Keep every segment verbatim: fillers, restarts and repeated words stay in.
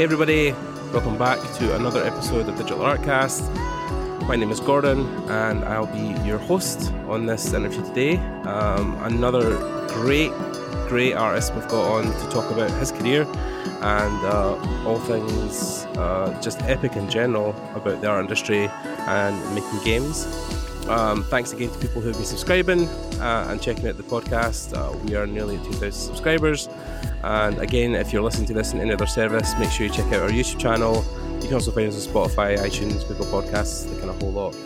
Hey everybody, welcome back to another episode of Digital Artcast. My name is Gordon and I'll be your host on this interview today. Um, another great, great artist we've got on to talk about his career and uh, all things uh, just epic in general about the art industry and making games. Um, thanks again to people who've been subscribing uh, and checking out the podcast. Uh, we are nearly at two thousand subscribers. And again, if you're listening to this in any other service, make sure you check out our YouTube channel. You can also find us on Spotify, iTunes, Google Podcasts, the kind of whole lot.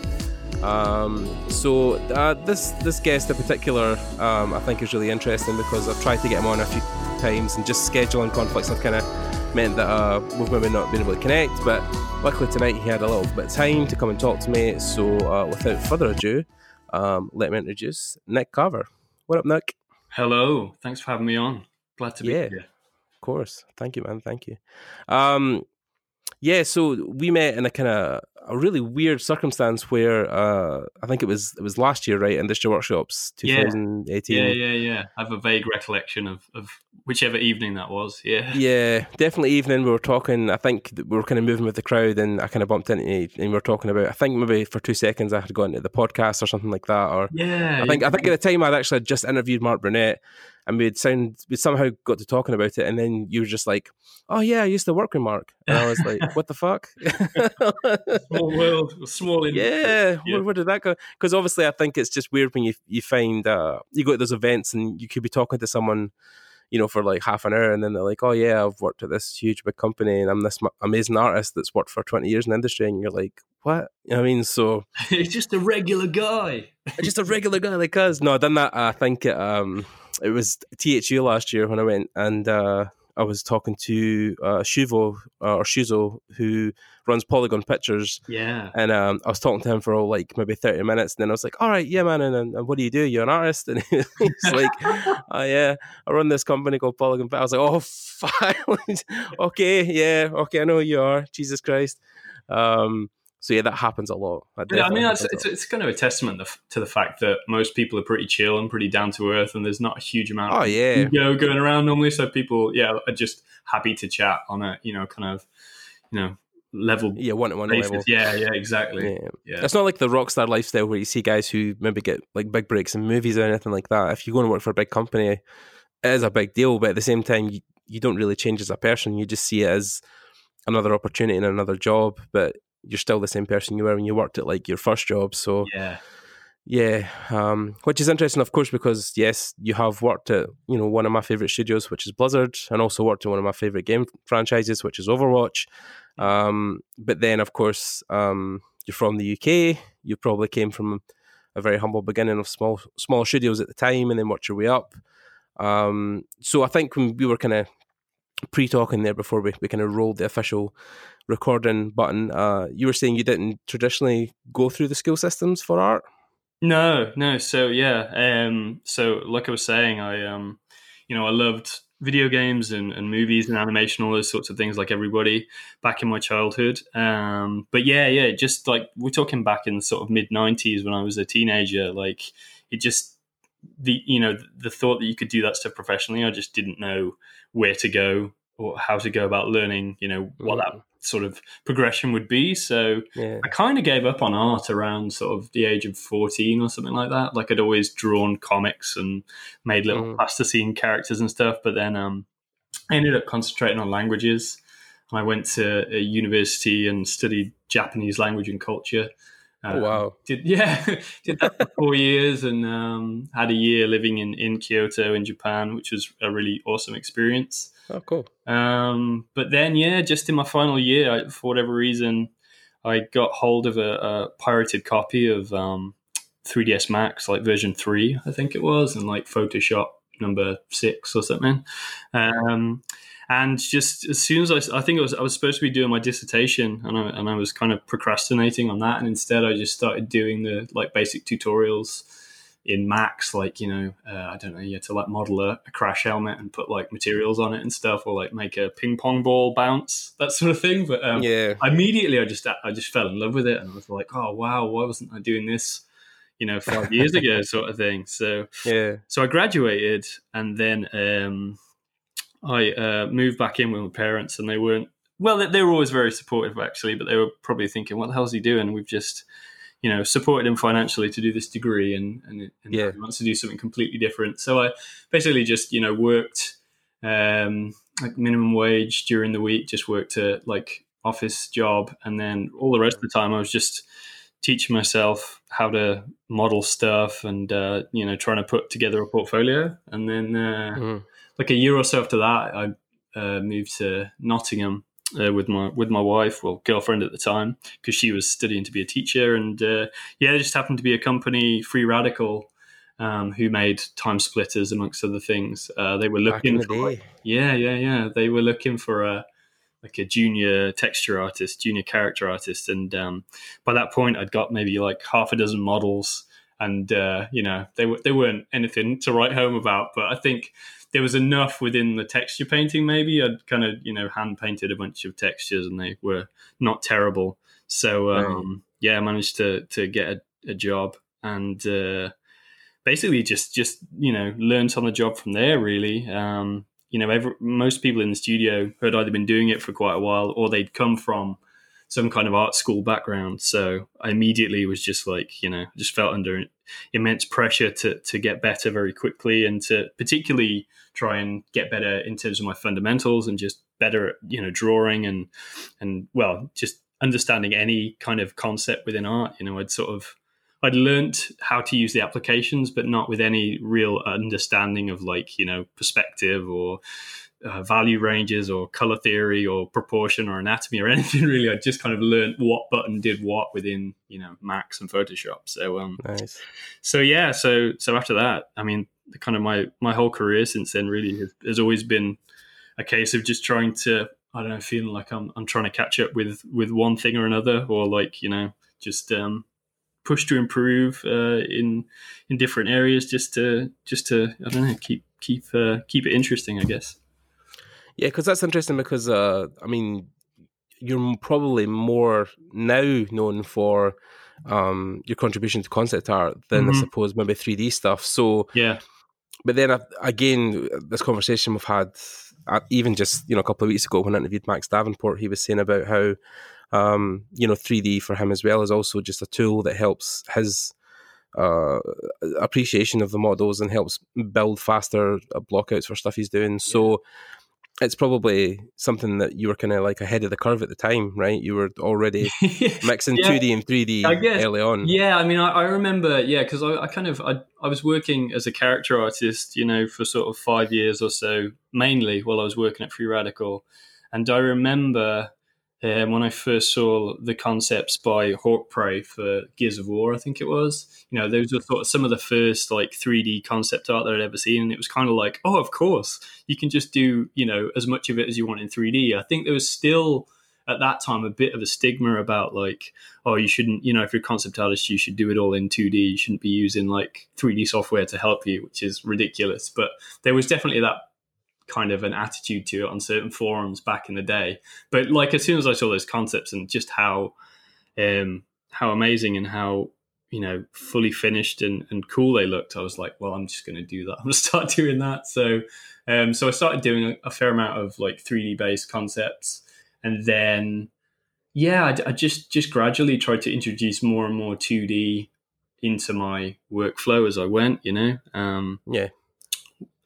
Um, so uh, this this guest in particular, um, I think is really interesting because I've tried to get him on a few times and just scheduling conflicts have kind of meant that uh, we've maybe not been able to connect. But luckily tonight he had a little bit of time to come and talk to me. So uh, without further ado, um, let me introduce Nick Carver. What up, Nick? Hello. Thanks for having me on. Glad to be yeah, here. Of course. Thank you, man. Thank you. Um, yeah, so we met in a kind of a really weird circumstance where uh, I think it was it was last year, right? Industrial Workshops, twenty eighteen. Yeah, yeah, yeah. I have a vague recollection of, of whichever evening that was. Yeah, yeah, definitely evening. We were talking. I think we were kind of moving with the crowd, and I kind of bumped into and we were talking about. I think maybe for two seconds I had gone into the podcast or something like that. Or yeah, I think yeah. I think at the time I'd actually just interviewed Mark Brunette. And we'd sound, we somehow got to talking about it, and then you were just like, "Oh yeah, I used to work with Mark," and I was like, "What the fuck?" Small world, small industry. Yeah, yeah. Where, where did that go? Because obviously, I think it's just weird when you you find uh, you go to those events and you could be talking to someone, you know, for like half an hour, and then they're like, "Oh yeah, I've worked at this huge big company, and I'm this m- amazing artist that's worked for twenty years in the industry," and you're like, "What?" I mean, so it's just a regular guy, just a regular guy like us. No, I've done that. I think it, um. It was T H U last year when I went, and uh, I was talking to uh, Shuzo uh, or Shuzo, who runs Polygon Pictures. Yeah, and um, I was talking to him for all, like maybe thirty minutes, and then I was like, "All right, yeah, man, and, and what do you do? You're an artist?" And he's like, "Oh yeah, I run this company called Polygon." I was like, "Oh, fuck. okay, yeah, okay, I know who you are. Jesus Christ." Um, So yeah, that happens a lot. Yeah, I mean, that's, it's, it's kind of a testament to the fact that most people are pretty chill and pretty down to earth, and there's not a huge amount oh, of yeah. ego going around normally. So people, yeah, are just happy to chat on a, you know, kind of, you know, level. Yeah, one-to-one level. Yeah, yeah, exactly. Yeah. Yeah. It's not like the rock star lifestyle where you see guys who maybe get like big breaks in movies or anything like that. If you go and work for a big company, it is a big deal, but at the same time, you, you don't really change as a person. You just see it as another opportunity and another job, but you're still the same person you were when you worked at like your first job. So yeah, yeah. Um, which is interesting, of course, because yes, you have worked at, you know, one of my favorite studios, which is Blizzard, and also worked in one of my favorite game franchises, which is Overwatch. Um, but then, of course, um, you're from the U K. You probably came from a very humble beginning of small, small studios at the time, and then worked your way up. Um, so I think when we were kind of pre-talking there before we, we kind of rolled the official recording button, uh you were saying you didn't traditionally go through the school systems for art. No no so yeah um so like I was saying, I um you know I loved video games and, and movies and animation, all those sorts of things, like everybody back in my childhood. Um but yeah yeah just like we're talking back in the sort of mid nineties when I was a teenager, like it just the you know the thought that you could do that stuff professionally, I just didn't know where to go or how to go about learning, you know, what that sort of progression would be. So yeah. I kind of gave up on art around sort of the age of fourteen or something like that. Like I'd always drawn comics and made little mm. plasticine characters and stuff, but then um I ended up concentrating on languages, and I went to a university and studied Japanese language and culture. Uh, oh, wow. Did, yeah, did that for four years and um, had a year living in, in Kyoto in Japan, which was a really awesome experience. Oh, cool. Um, but then, yeah, just in my final year, I, for whatever reason, I got hold of a, a pirated copy of um, three D S Max, like version three, I think it was, and like Photoshop number six or something. Um, and just as soon as I, I think I was, I was supposed to be doing my dissertation, and I, and I was kind of procrastinating on that. And instead I just started doing the like basic tutorials in Max, like, you know, uh, I don't know, you had to like model a, a crash helmet and put like materials on it and stuff, or like make a ping pong ball bounce, that sort of thing. But um, yeah, immediately I just, I just fell in love with it. And I was like, oh, wow, why wasn't I doing this, you know, five years ago sort of thing. So, yeah. So I graduated, and then um, I uh, moved back in with my parents, and they weren't Well, they were always very supportive, actually, but they were probably thinking, what the hell's he doing? We've just, you know, supported him financially to do this degree, and, and, and yeah. he wants to do something completely different. So I basically just, you know, worked um, like minimum wage during the week, just worked a like office job. And then all the rest of the time I was just teaching myself how to model stuff and, uh, you know, trying to put together a portfolio. And then uh, mm. like a year or so after that, I uh, moved to Nottingham. Uh, with my with my wife, well, girlfriend at the time, because she was studying to be a teacher, and uh, yeah, there just happened to be a company, Free Radical, um, who made TimeSplitters amongst other things. Uh, they were looking for like, yeah, yeah, yeah. They were looking for a like a junior texture artist, junior character artist, and um, by that point, I'd got maybe like half a dozen models, and uh, you know, they were they weren't anything to write home about, but I think there was enough within the texture painting. Maybe I'd kind of, you know, hand painted a bunch of textures and they were not terrible. So, um, right. yeah, I managed to, to get a, a job and, uh, basically just, just, you know, learned on the job from there really. Um, you know, every, most people in the studio had either been doing it for quite a while or they'd come from some kind of art school background. So I immediately was just like, you know, just felt under immense pressure to, to get better very quickly and to particularly try and get better in terms of my fundamentals and just better at, you know, drawing and, and well, just understanding any kind of concept within art. You know, I'd sort of, I'd learnt how to use the applications, but not with any real understanding of like, you know, perspective or Uh, value ranges or color theory or proportion or anatomy or anything really. I just kind of learned what button did what within, you know, Max and Photoshop. So um nice. so yeah so so after that, I mean, the kind of my my whole career since then really has, has always been a case of just trying to, I don't know, feeling like I'm I'm trying to catch up with with one thing or another, or like, you know, just um push to improve uh, in in different areas just to just to I don't know keep keep uh, keep it interesting, I guess. Yeah, because that's interesting because, uh, I mean, you're probably more now known for um, your contribution to concept art than, mm-hmm. I suppose, maybe three D stuff. So, yeah. But then, again, this conversation we've had, even just, you know, a couple of weeks ago when I interviewed Max Davenport, he was saying about how, um, you know, three D for him as well is also just a tool that helps his uh, appreciation of the models and helps build faster blockouts for stuff he's doing. So... Yeah. It's probably something that you were kind of like ahead of the curve at the time, right? You were already mixing yeah, two D and three D I guess, early on. Yeah, I mean, I, I remember, yeah, because I, I kind of, I, I was working as a character artist, you know, for sort of five years or so, mainly while I was working at Free Radical. And I remember um, when I first saw the concepts by Hawk Prey for Gears of War, I think it was, you know, those were sort of some of the first like three D concept art that I'd ever seen. And it was kind of like, oh, of course, you can just do, you know, as much of it as you want in three D. I think there was still at that time a bit of a stigma about like, oh, you shouldn't, you know, if you're a concept artist, you should do it all in two D. You shouldn't be using like three D software to help you, which is ridiculous. But there was definitely that kind of an attitude to it on certain forums back in the day. But like, as soon as I saw those concepts and just how, um, how amazing and how, you know, fully finished and, and cool they looked, I was like, well, I'm just going to do that. I'm going to start doing that. So, um, so I started doing a, a fair amount of like three D based concepts. And then, yeah, I, I just, just gradually tried to introduce more and more two D into my workflow as I went, you know? Um, yeah.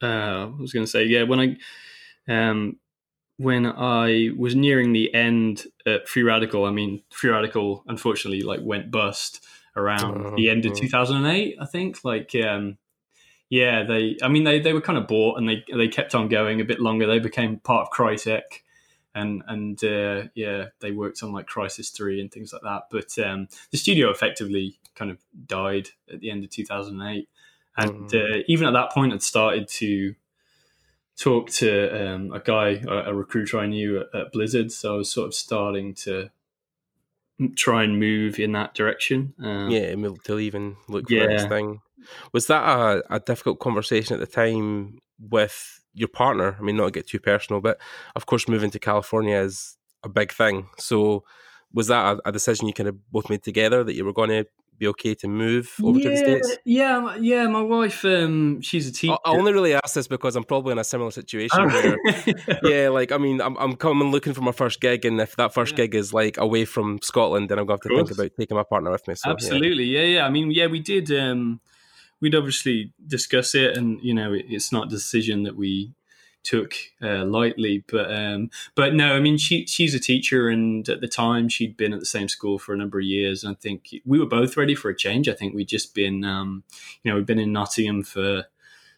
Uh, I was going to say, yeah, when I, um, when I was nearing the end at Free Radical, I mean, Free Radical, unfortunately, like went bust around oh, the end of two thousand eight, I think. Like, um, yeah, they, I mean, they, they were kind of bought and they, they kept on going a bit longer. They became part of Crytek and, and, uh, yeah, they worked on like Crysis three and things like that. But, um, the studio effectively kind of died at the end of two thousand eight. And uh, even at that point, I'd started to talk to um, a guy, a, a recruiter I knew at, at Blizzard. So I was sort of starting to try and move in that direction. Um, yeah, to even look for yeah. this thing. Was that a, a difficult conversation at the time with your partner? I mean, not to get too personal, but of course, moving to California is a big thing. So was that a, a decision you kind of both made together that you were going to be okay to move over yeah, to the States? Yeah, yeah. My wife, um, she's a teacher. I only really ask this because I'm probably in a similar situation. where, yeah, like, I mean, I'm I'm coming looking for my first gig, and if that first yeah. gig is like away from Scotland, then I'm going to have to think about taking my partner with me. So, Absolutely, yeah. yeah, yeah. I mean, yeah, we did. Um, we'd obviously discuss it, and you know, it, it's not a decision that we took uh, lightly, but um but no I mean she she's a teacher, and at the time she'd been at the same school for a number of years, and I think we were both ready for a change. I think we'd just been um you know we'd been in Nottingham for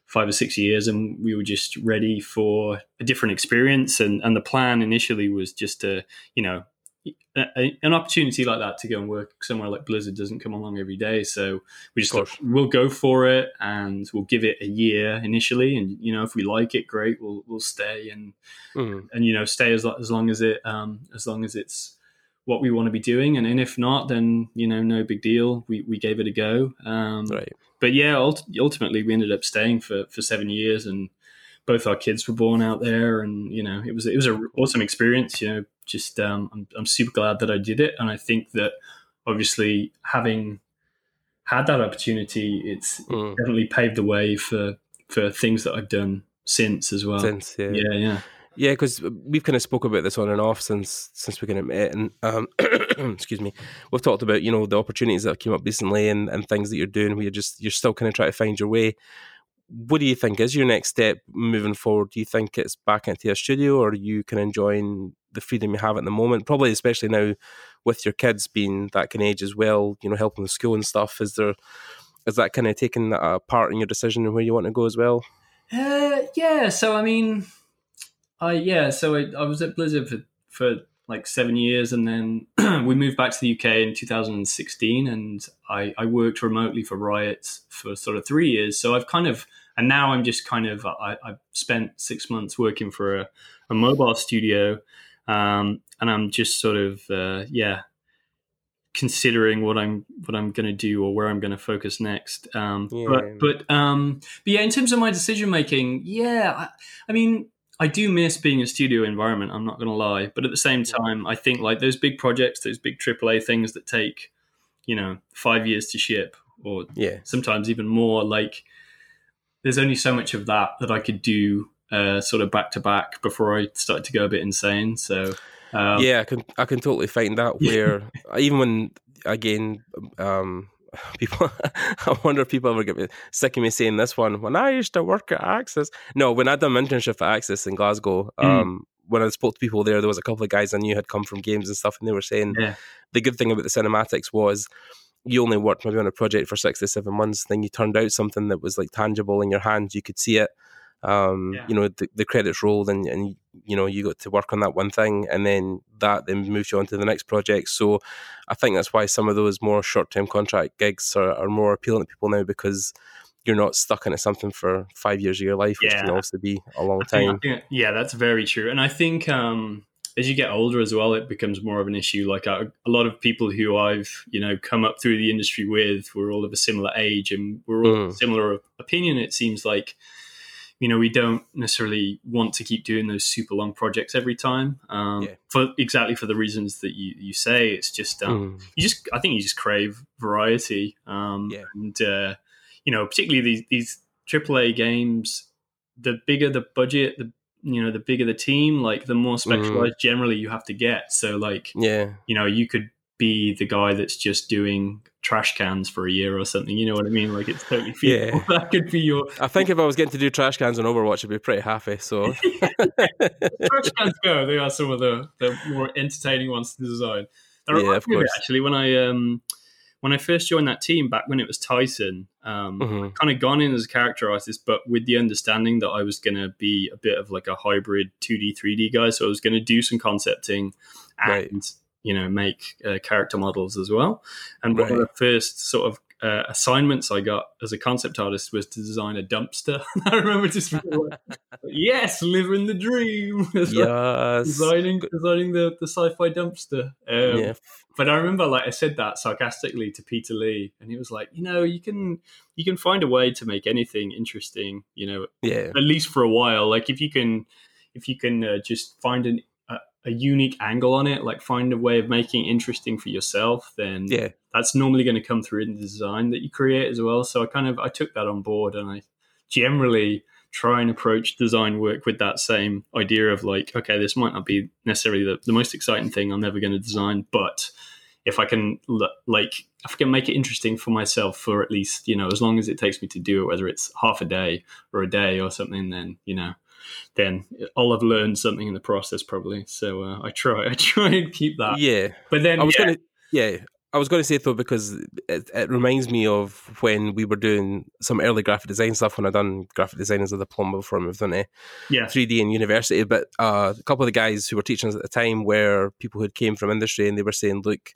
five or six years, and we were just ready for a different experience, and and the plan initially was just to you know a, a, an opportunity like that to go and work somewhere like Blizzard doesn't come along every day, so we just thought, we'll go for it and we'll give it a year initially, and you know if we like it, great, we'll we'll stay and mm. and you know stay as as long as it um as long as it's what we want to be doing, and, and if not, then you know no big deal, we we gave it a go. um right. But yeah, ult- ultimately we ended up staying for for seven years, and both our kids were born out there, and you know it was it was an awesome experience. You know, just um, I'm I'm super glad that I did it, and I think that obviously having had that opportunity, it's mm. definitely paved the way for for things that I've done since as well. Since yeah, yeah, yeah, yeah, because we've kind of spoke about this on and off since since we kind of met, and um, excuse me, we've talked about you know the opportunities that came up recently, and and things that you're doing where you're just you're still kind of trying to find your way. What do you think is your next step moving forward? Do you think it's back into a studio, or are you kind of enjoying the freedom you have at the moment? Probably, especially now with your kids being that kind of age as well, you know, helping with school and stuff. Is there, is that kind of taking a part in your decision and where you want to go as well? Uh, yeah. So, I mean, I, yeah. So I, I was at Blizzard for, for like seven years, and then we moved back to the U K in two thousand sixteen, and I, I worked remotely for Riot for sort of three years. So I've kind of, And now I'm just kind of, I, I've spent six months working for a, a mobile studio, um, and I'm just sort of, uh, yeah, considering what I'm what I'm going to do or where I'm going to focus next. Um, yeah. But but, um, but yeah, in terms of my decision making, yeah, I, I mean, I do miss being in a studio environment. I'm not going to lie, but at the same time, I think like those big projects, those big triple A things that take, you know, five years to ship, or yeah. sometimes even more, like. There's only so much of that that I could do uh, sort of back to back before I started to go a bit insane. So um, yeah, I can I can totally find that where even when again um, people I wonder if people ever get sick of me saying this one when I used to work at Axis. No, when I done my internship at Axis in Glasgow. Mm. Um, when I spoke to people there, there was a couple of guys I knew had come from games and stuff, and they were saying yeah. the good thing about the cinematics was. You only worked maybe on a project for six to seven months, then you turned out something that was like tangible in your hand, you could see it, um, yeah. you know, the, the credits rolled and, and, you know, you got to work on that one thing, and then that then moves you on to the next project. So I think that's why some of those more short-term contract gigs are, are more appealing to people now, because you're not stuck into something for five years of your life, which yeah. can also be a long I time. Think, think, yeah, that's very true. And I think... Um... as you get older as well, it becomes more of an issue. Like I, a lot of people who I've, you know, come up through the industry with, we're all of a similar age and we're all mm. of a similar opinion. It seems like, you know, we don't necessarily want to keep doing those super long projects every time. Um, yeah. For exactly for the reasons that you, you say, it's just, um, mm. you just, I think you just crave variety. Um, yeah. And, uh, you know, particularly these, these triple A games, the bigger the budget, the you know, the bigger the team, like the more specialized mm. generally you have to get. So like, yeah, you know, you could be the guy that's just doing trash cans for a year or something. You know what I mean? Like it's totally feasible. Yeah. That could be your... I think if I was getting to do trash cans on Overwatch, I'd be pretty happy. So trash cans go. They are some of the, the more entertaining ones to design. That yeah, of course. Me, actually, when I... um. When I first joined that team back when it was Tyson, um, mm-hmm. I'd kind of gone in as a character artist, but with the understanding that I was going to be a bit of like a hybrid two D, three D guy. So I was going to do some concepting and, right. you know, make uh, character models as well. And right. one of the first sort of uh, assignments I got as a concept artist was to design a dumpster. I remember just like, yes, living the dream. Yes. Like designing, designing the, the sci-fi dumpster. Um, yeah. But I remember, like I said that sarcastically to Peter Lee, and he was like, "You know, you can you can find a way to make anything interesting, you know, yeah. at least for a while. Like if you can, if you can uh, just find an, a, a unique angle on it, like find a way of making it interesting for yourself, then yeah. that's normally going to come through in the design that you create as well. So I kind of, I took that on board, and I generally try and approach design work with that same idea of like, okay, this might not be necessarily the, the most exciting thing I'm ever going to design, but if I can like, if I can make it interesting for myself for at least, you know, as long as it takes me to do it, whether it's half a day or a day or something, then, you know, then I'll have learned something in the process probably. So uh, I try, I try and keep that. Yeah. But then, I was yeah. Gonna, yeah, I was going to say though, because it, it reminds me of when we were doing some early graphic design stuff when I done graphic design as a diploma before I moved on to yeah. three D in university. But uh, a couple of the guys who were teaching us at the time were people who came from industry, and they were saying, look,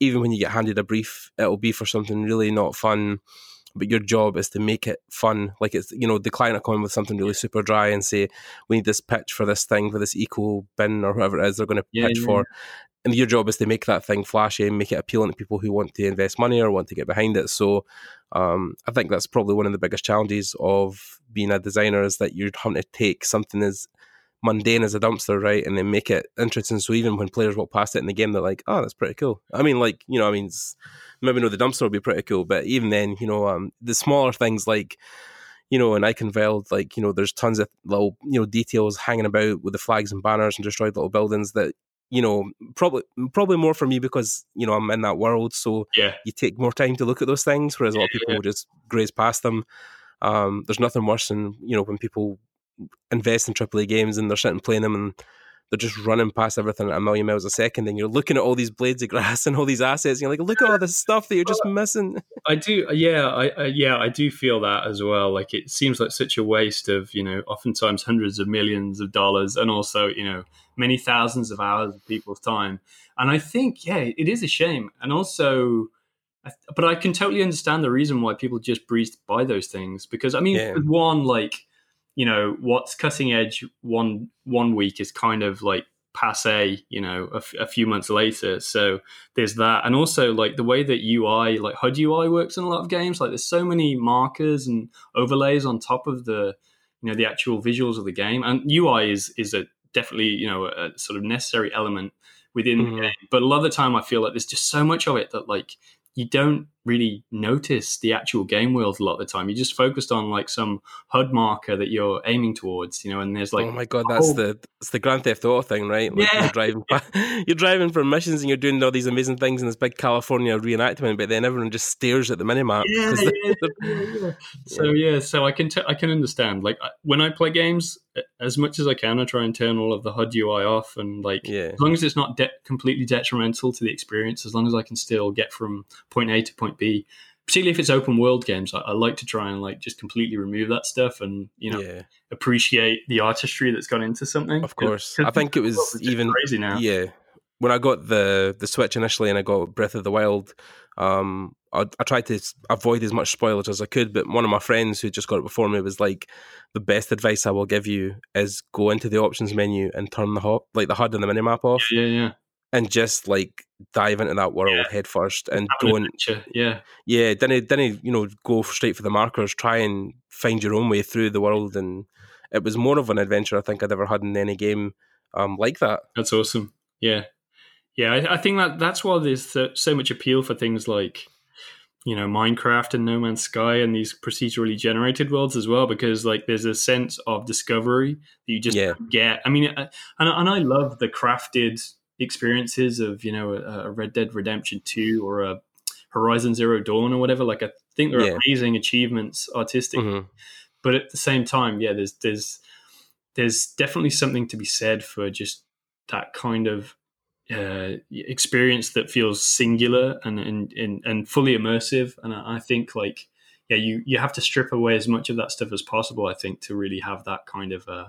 even when you get handed a brief, it'll be for something really not fun, but your job is to make it fun. Like, it's, you know, the client will come with something really super dry and say, we need this pitch for this thing, for this eco bin or whatever it is they're going to yeah, pitch yeah. for. And your job is to make that thing flashy and make it appealing to people who want to invest money or want to get behind it. So um, I think that's probably one of the biggest challenges of being a designer, is that you're having to take something as mundane as a dumpster, right, and then make it interesting. So even when players walk past it in the game, they're like, oh, that's pretty cool. I mean, like, you know, I mean, maybe no, the dumpster would be pretty cool, but even then, you know, um, the smaller things like, you know, and I can veld, like, you know, there's tons of little, you know, details hanging about with the flags and banners and destroyed little buildings that, you know, probably probably more for me because, you know, I'm in that world. So yeah. you take more time to look at those things, whereas a lot of people yeah. just graze past them. Um, there's nothing worse than, you know, when people invest in triple A games and they're sitting playing them and they're just running past everything at a million miles a second, and you're looking at all these blades of grass and all these assets, and you're like, look at all this stuff that you're just missing. I do, yeah, I, I yeah, I do feel that as well. Like, it seems like such a waste of, you know, oftentimes hundreds of millions of dollars, and also, you know, many thousands of hours of people's time. And I think, yeah, it is a shame. And also, but I can totally understand the reason why people just breeze by those things, because I mean, yeah. one, like, you know, what's cutting edge one one week is kind of like passe, you know, a, f- a few months later. So there's that. And also, like, the way that U I, like H U D U I works in a lot of games, like there's so many markers and overlays on top of the, you know, the actual visuals of the game. And U I is is a definitely, you know, a sort of necessary element within mm-hmm. the game. But a lot of the time I feel like there's just so much of it that, like, you don't really notice the actual game world a lot of the time. You're just focused on like some H U D marker that you're aiming towards, you know, and there's like, oh my God, that's oh. the it's the Grand Theft Auto thing, right? Like yeah. you're driving you're driving for missions and you're doing all these amazing things in this big California reenactment, but then everyone just stares at the minimap. Yeah, yeah, yeah, yeah. So yeah, so I can t- I can understand. Like, when I play games, as much as I can, I try and turn all of the H U D U I off, and like yeah. as long as it's not de- completely detrimental to the experience, as long as I can still get from point A to point B, particularly if it's open world games, I, I like to try and like just completely remove that stuff and, you know, yeah. appreciate the artistry that's gone into something. Of course. I think it was even crazy now. Yeah. When I got the, the Switch initially and I got Breath of the Wild, um, I, I tried to avoid as much spoilers as I could, but one of my friends who just got it before me was like, the best advice I will give you is go into the options menu and turn the hot, like the H U D and the minimap off. Yeah, yeah. yeah. And just like dive into that world yeah. head first, and Have don't, an yeah, yeah. Didn't didn't you know, go straight for the markers. Try and find your own way through the world, and it was more of an adventure I think I'd ever had in any game um, like that. That's awesome. Yeah, yeah. I, I think that that's why there's so much appeal for things like, you know, Minecraft and No Man's Sky and these procedurally generated worlds as well, because like there's a sense of discovery that you just yeah. get. I mean, I, and and I love the crafted experiences of, you know, a, a Red Dead Redemption two or a Horizon Zero Dawn or whatever. Like, I think they're yeah. amazing achievements artistically, mm-hmm. but at the same time, yeah, there's there's there's definitely something to be said for just that kind of uh, experience that feels singular and and and, and fully immersive. And I, I think like yeah, you you have to strip away as much of that stuff as possible, I think, to really have that kind of uh,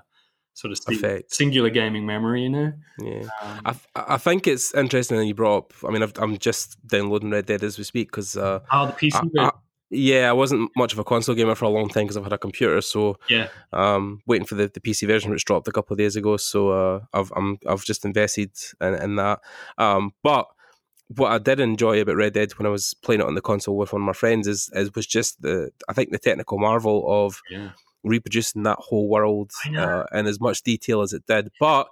sort of effect. Singular gaming memory, you know? Yeah. Um, I th- I think it's interesting that you brought up, I mean, I've, I'm just downloading Red Dead as we speak because... Uh, oh, the P C I, I, yeah, I wasn't much of a console gamer for a long time because I've had a computer, so yeah. um, waiting for the, the P C version, which dropped a couple of days ago, so uh, I've I'm, I've just invested in, in that. Um, but what I did enjoy about Red Dead when I was playing it on the console with one of my friends is, is was just, the I think, the technical marvel of... Yeah. reproducing that whole world uh, in as much detail as it did, but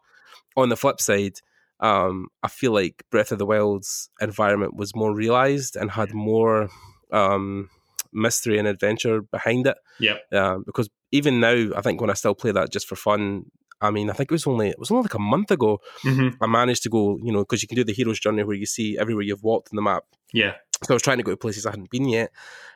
on the flip side, um, I feel like Breath of the Wild's environment was more realized and had more um, mystery and adventure behind it. Yeah. Um, because even now, I think when I still play that just for fun, I mean, I think it was only it was only like a month ago. Mm-hmm. I managed to go, you know, because you can do the hero's journey where you see everywhere you've walked in the map. Yeah. So I was trying to go to places I hadn't been yet,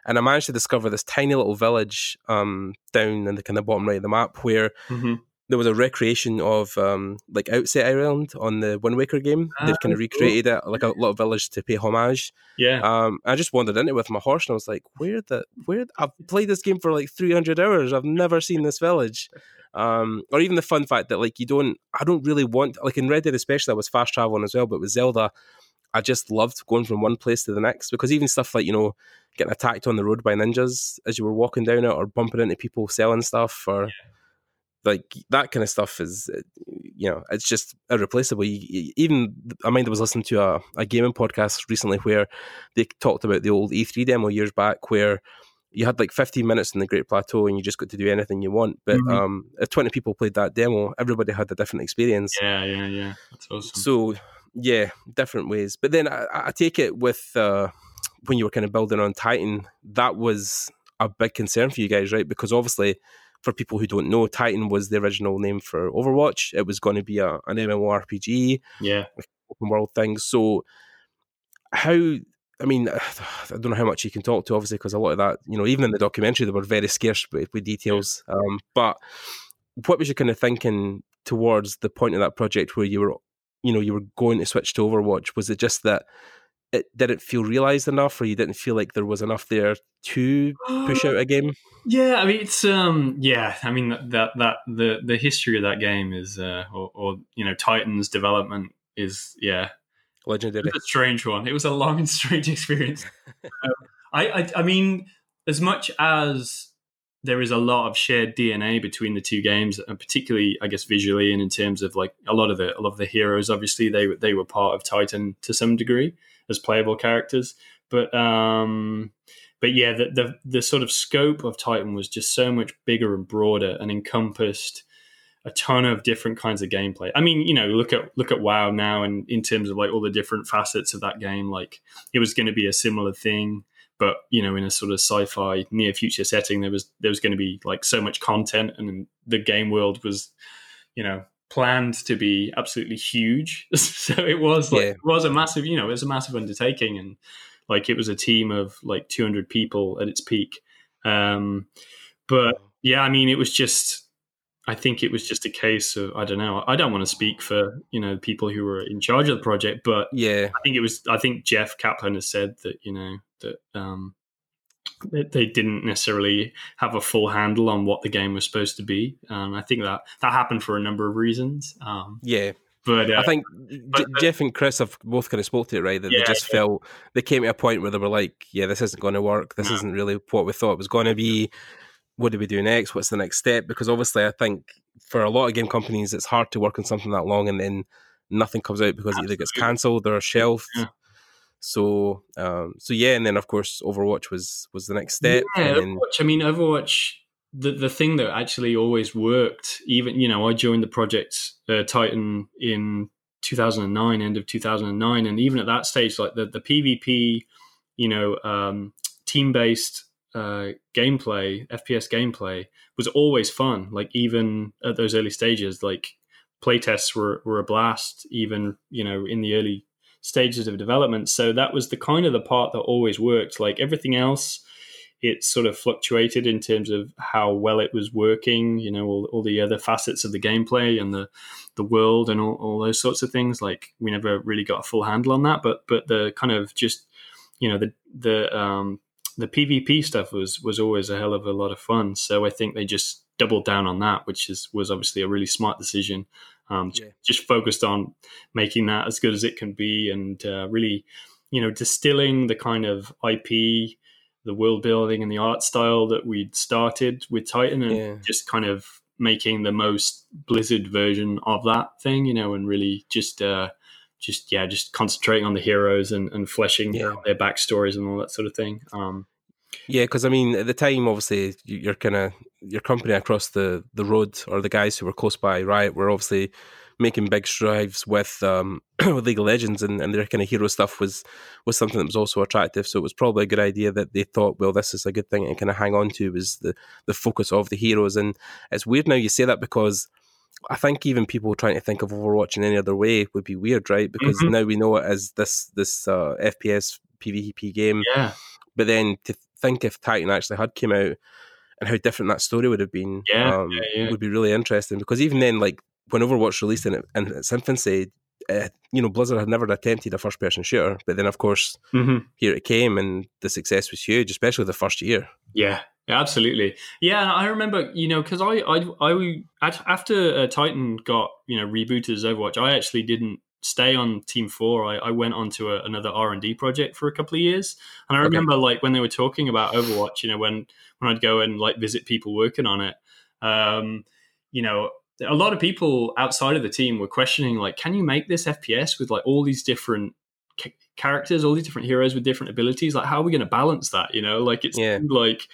and I managed to discover this tiny little village um, down in the kind of bottom right of the map where mm-hmm. there was a recreation of um, like Outset Island on the Wind Waker game. Ah, They've kind of recreated cool. it, like a little village to pay homage. Yeah. Um, I just wandered into it with my horse, and I was like, "Where the where? I've played this game for like three hundred hours. I've never seen this village." Um, or even the fun fact that like you don't, I don't really want like in Red Dead especially. I was fast traveling as well, but with Zelda, I just loved going from one place to the next, because even stuff like, you know, getting attacked on the road by ninjas as you were walking down it, or bumping into people selling stuff, or yeah. like that kind of stuff is, you know, it's just irreplaceable. You, even, I mind I was listening to a, a gaming podcast recently where they talked about the old E three demo years back where you had like fifteen minutes in the Great Plateau and you just got to do anything you want. But mm-hmm. um, if twenty people played that demo, everybody had a different experience. Yeah, yeah, yeah. That's awesome. So... yeah, different ways. But then I, I take it with uh, when you were kind of building on Titan, that was a big concern for you guys, right? Because obviously, for people who don't know, Titan was the original name for Overwatch. It was going to be a, an MMORPG, yeah, like open world thing. So how, I mean, I don't know how much you can talk to, obviously, because a lot of that, you know, even in the documentary, they were very scarce with, with details. Yeah. Um, but what was your kind of thinking towards the point of that project where you were, you know, you were going to switch to Overwatch? Was it just that it didn't feel realized enough, or you didn't feel like there was enough there to push out a game? Yeah, I mean, it's um, yeah, I mean that that, that the the history of that game is, uh, or, or you know, Titan's development is, yeah, legendary. It was a strange one. It was a long and strange experience. um, I, I I mean, as much as there is a lot of shared D N A between the two games, and particularly, I guess, visually, and in terms of like a lot of the a lot of the heroes. Obviously, they they were part of Titan to some degree as playable characters. But um, but yeah, the, the the sort of scope of Titan was just so much bigger and broader, and encompassed a ton of different kinds of gameplay. I mean, you know, look at look at WoW now, and in terms of like all the different facets of that game, like it was going to be a similar thing. But, you know, in a sort of sci-fi near future setting, there was there was going to be like so much content, and the game world was, you know, planned to be absolutely huge. So it was like yeah. it was a massive, you know, it was a massive undertaking, and like it was a team of like two hundred people at its peak. Um, but yeah, I mean, it was just, I think it was just a case of, I don't know, I don't want to speak for, you know, people who were in charge of the project, but yeah, I think it was, I think Jeff Kaplan has said that, you know, that um, that they didn't necessarily have a full handle on what the game was supposed to be. Um, I think that that happened for a number of reasons. Um, yeah. But, uh, I think but, J- Jeff and Chris have both kind of spoke to it, right? That yeah, they just yeah. felt, they came to a point where they were like, yeah, this isn't going to work. This no. isn't really what we thought it was going to be. What do we do next? What's the next step? Because obviously, I think for a lot of game companies, it's hard to work on something that long and then nothing comes out because Absolutely. It either gets cancelled or shelved. Yeah. So, um, so yeah, and then of course, Overwatch was was the next step. Yeah, and then... Overwatch, I mean, Overwatch, the the thing that actually always worked. Even you know, I joined the project uh, Titan in two thousand nine, end of two thousand nine, and even at that stage, like the the PvP, you know, um, team based. Uh, gameplay, F P S gameplay was always fun. Like even at those early stages, like playtests were, were a blast, even, you know, in the early stages of development. So that was the kind of the part that always worked. Like everything else, it sort of fluctuated in terms of how well it was working, you know, all, all the other facets of the gameplay and the, the world and all, all those sorts of things. Like we never really got a full handle on that, but, but the kind of just, you know, the, the, um, the PvP stuff was was always a hell of a lot of fun. So I think they just doubled down on that, which is was obviously a really smart decision. Um, yeah. Just focused on making that as good as it can be, and uh, really, you know, distilling the kind of I P, the world building, and the art style that we'd started with Titan, and yeah. just kind of making the most Blizzard version of that thing, you know, and really just. Uh, Just yeah, just concentrating on the heroes and, and fleshing yeah. out their backstories and all that sort of thing. Um, yeah, because I mean, at the time, obviously, your kind of your company across the, the road, or the guys who were close by Riot, were obviously making big strides with um, with League of Legends and, and their kind of hero stuff was was something that was also attractive. So it was probably a good idea that they thought, well, this is a good thing to kind of hang on to, was the, the focus of the heroes. And it's weird now you say that, because I think even people trying to think of Overwatch in any other way would be weird, right? Because mm-hmm. now we know it as this this uh, F P S PvP game. Yeah. But then to think if Titan actually had came out and how different that story would have been, yeah, um, yeah, yeah. would be really interesting. Because even then, like when Overwatch released in, in its infancy, uh, you know, Blizzard had never attempted a first-person shooter. But then, of course, mm-hmm. here it came, and the success was huge, especially the first year. Yeah. Absolutely. Yeah, I remember, you know, because I, I, I, after uh, Titan got, you know, rebooted as Overwatch, I actually didn't stay on Team four. I, I went on to a, another R and D project for a couple of years. And I remember, okay. like, when they were talking about Overwatch, you know, when, when I'd go and, like, visit people working on it, um, you know, a lot of people outside of the team were questioning, like, can you make this F P S with, like, all these different ca- characters, all these different heroes with different abilities? Like, how are we going to balance that, you know? Like, it's yeah. like...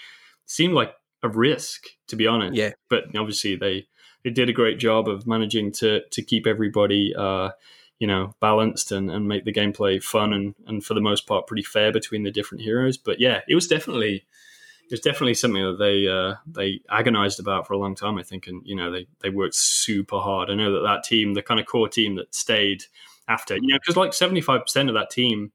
seemed like a risk, to be honest. Yeah. But obviously they, they did a great job of managing to to keep everybody, uh, you know, balanced and, and make the gameplay fun and, and for the most part pretty fair between the different heroes. But yeah, it was definitely it was definitely something that they uh, they agonized about for a long time, I think. And you know, they they worked super hard. I know that that team, the kind of core team that stayed after, you know, because like seventy-five percent of that team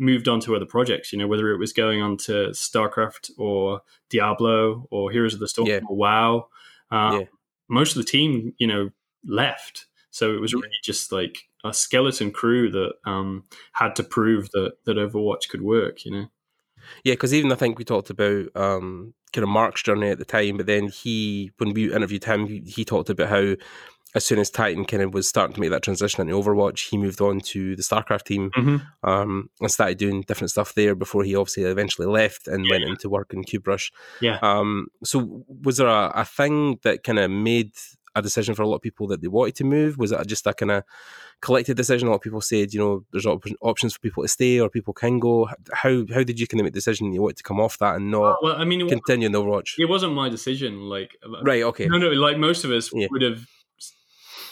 moved on to other projects, you know, whether it was going on to StarCraft or Diablo or Heroes of the Storm yeah. or WoW. Um, yeah. Most of the team, you know, left. So it was really yeah. just like a skeleton crew that um, had to prove that, that Overwatch could work, you know? Yeah, because even I think we talked about um, kind of Mark's journey at the time, but then he, when we interviewed him, he, he talked about how as soon as Titan kind of was starting to make that transition into Overwatch, he moved on to the StarCraft team mm-hmm. um, and started doing different stuff there before he obviously eventually left and yeah, went yeah. into work in Cubrush. Yeah. Um, so was there a, a thing that kind of made a decision for a lot of people that they wanted to move? Was it just a kind of collective decision? A lot of people said, you know, there's op- options for people to stay or people can go. How how did you kind of make the decision you wanted to come off that and not well, I mean, continue in Overwatch? It wasn't my decision. Like Right, okay. No, no, like most of us yeah. would have...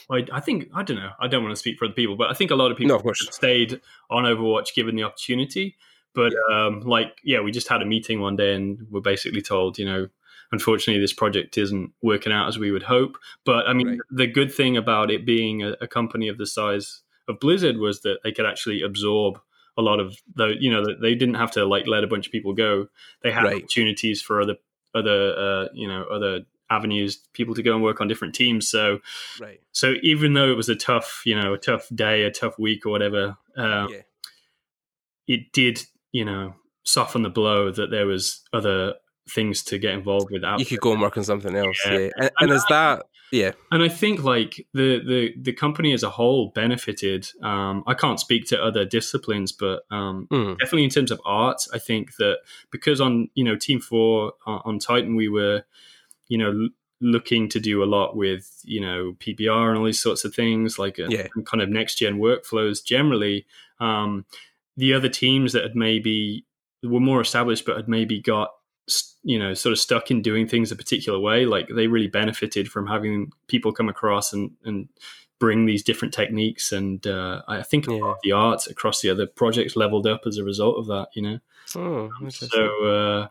I, I think, I don't know, I don't want to speak for other people, but I think a lot of people no, of course. stayed on Overwatch given the opportunity. But yeah. Um, like, yeah, we just had a meeting one day and we're basically told, you know, unfortunately this project isn't working out as we would hope. But I mean, right. the good thing about it being a, a company of the size of Blizzard was that they could actually absorb a lot of the, you know, they didn't have to like let a bunch of people go. They had right. opportunities for other, other, uh, you know, other avenues, people to go and work on different teams. So, right. so even though it was a tough, you know, a tough day, a tough week or whatever, uh, yeah. it did, you know, soften the blow that there was other things to get involved with. You could go and work on something else. Yeah. yeah. And, and is that, yeah. And I think like the, the, the company as a whole benefited. Um, I can't speak to other disciplines, but um, mm. definitely in terms of art, I think that because on, you know, Team four on, on Titan, we were, you know, looking to do a lot with, you know, P B R and all these sorts of things, like a, yeah. kind of next-gen workflows generally. Um, the other teams that had maybe were more established but had maybe got, you know, sort of stuck in doing things a particular way, like they really benefited from having people come across and, and bring these different techniques. And uh, I think a lot yeah. of the art across the other projects leveled up as a result of that, you know. Oh, interesting. So... Uh,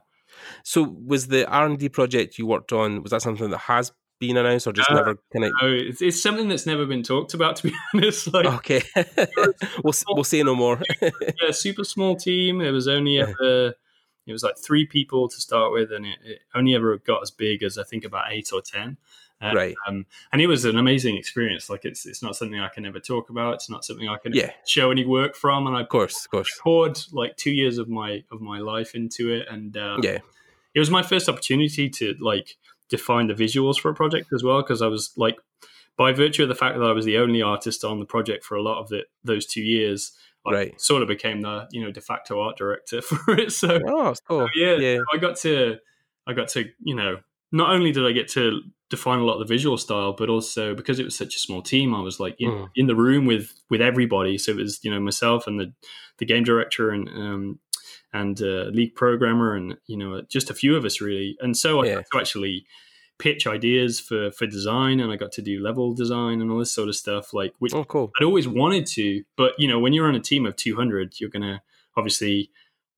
So was the R and D project you worked on, was that something that has been announced or just uh, never kind of... No, it's, it's something that's never been talked about, to be honest. Like, okay. we'll, we'll say no more. Yeah, super small team. It was only ever... It was like three people to start with, and it, it only ever got as big as I think about eight or ten. Uh, right. Um, and it was an amazing experience. Like it's it's not something I can ever talk about. It's not something I can yeah. show any work from. And I of course, of course. poured like two years of my of my life into it. And uh, yeah, it was my first opportunity to like define the visuals for a project as well, because I was like, by virtue of the fact that I was the only artist on the project for a lot of the, those two years. I right. sort of became the, you know, de facto art director for it. So, oh, cool. so yeah, yeah. So I got to, I got to, you know, not only did I get to define a lot of the visual style, but also because it was such a small team, I was like in, mm. in the room with, with everybody. So it was, you know, myself and the, the game director and, um, and uh lead programmer and, you know, just a few of us really. And so I yeah. got to actually pitch ideas for for design, and I got to do level design and all this sort of stuff, like, which oh, cool. I'd always wanted to, but you know, when you're on a team of two hundred, you're gonna obviously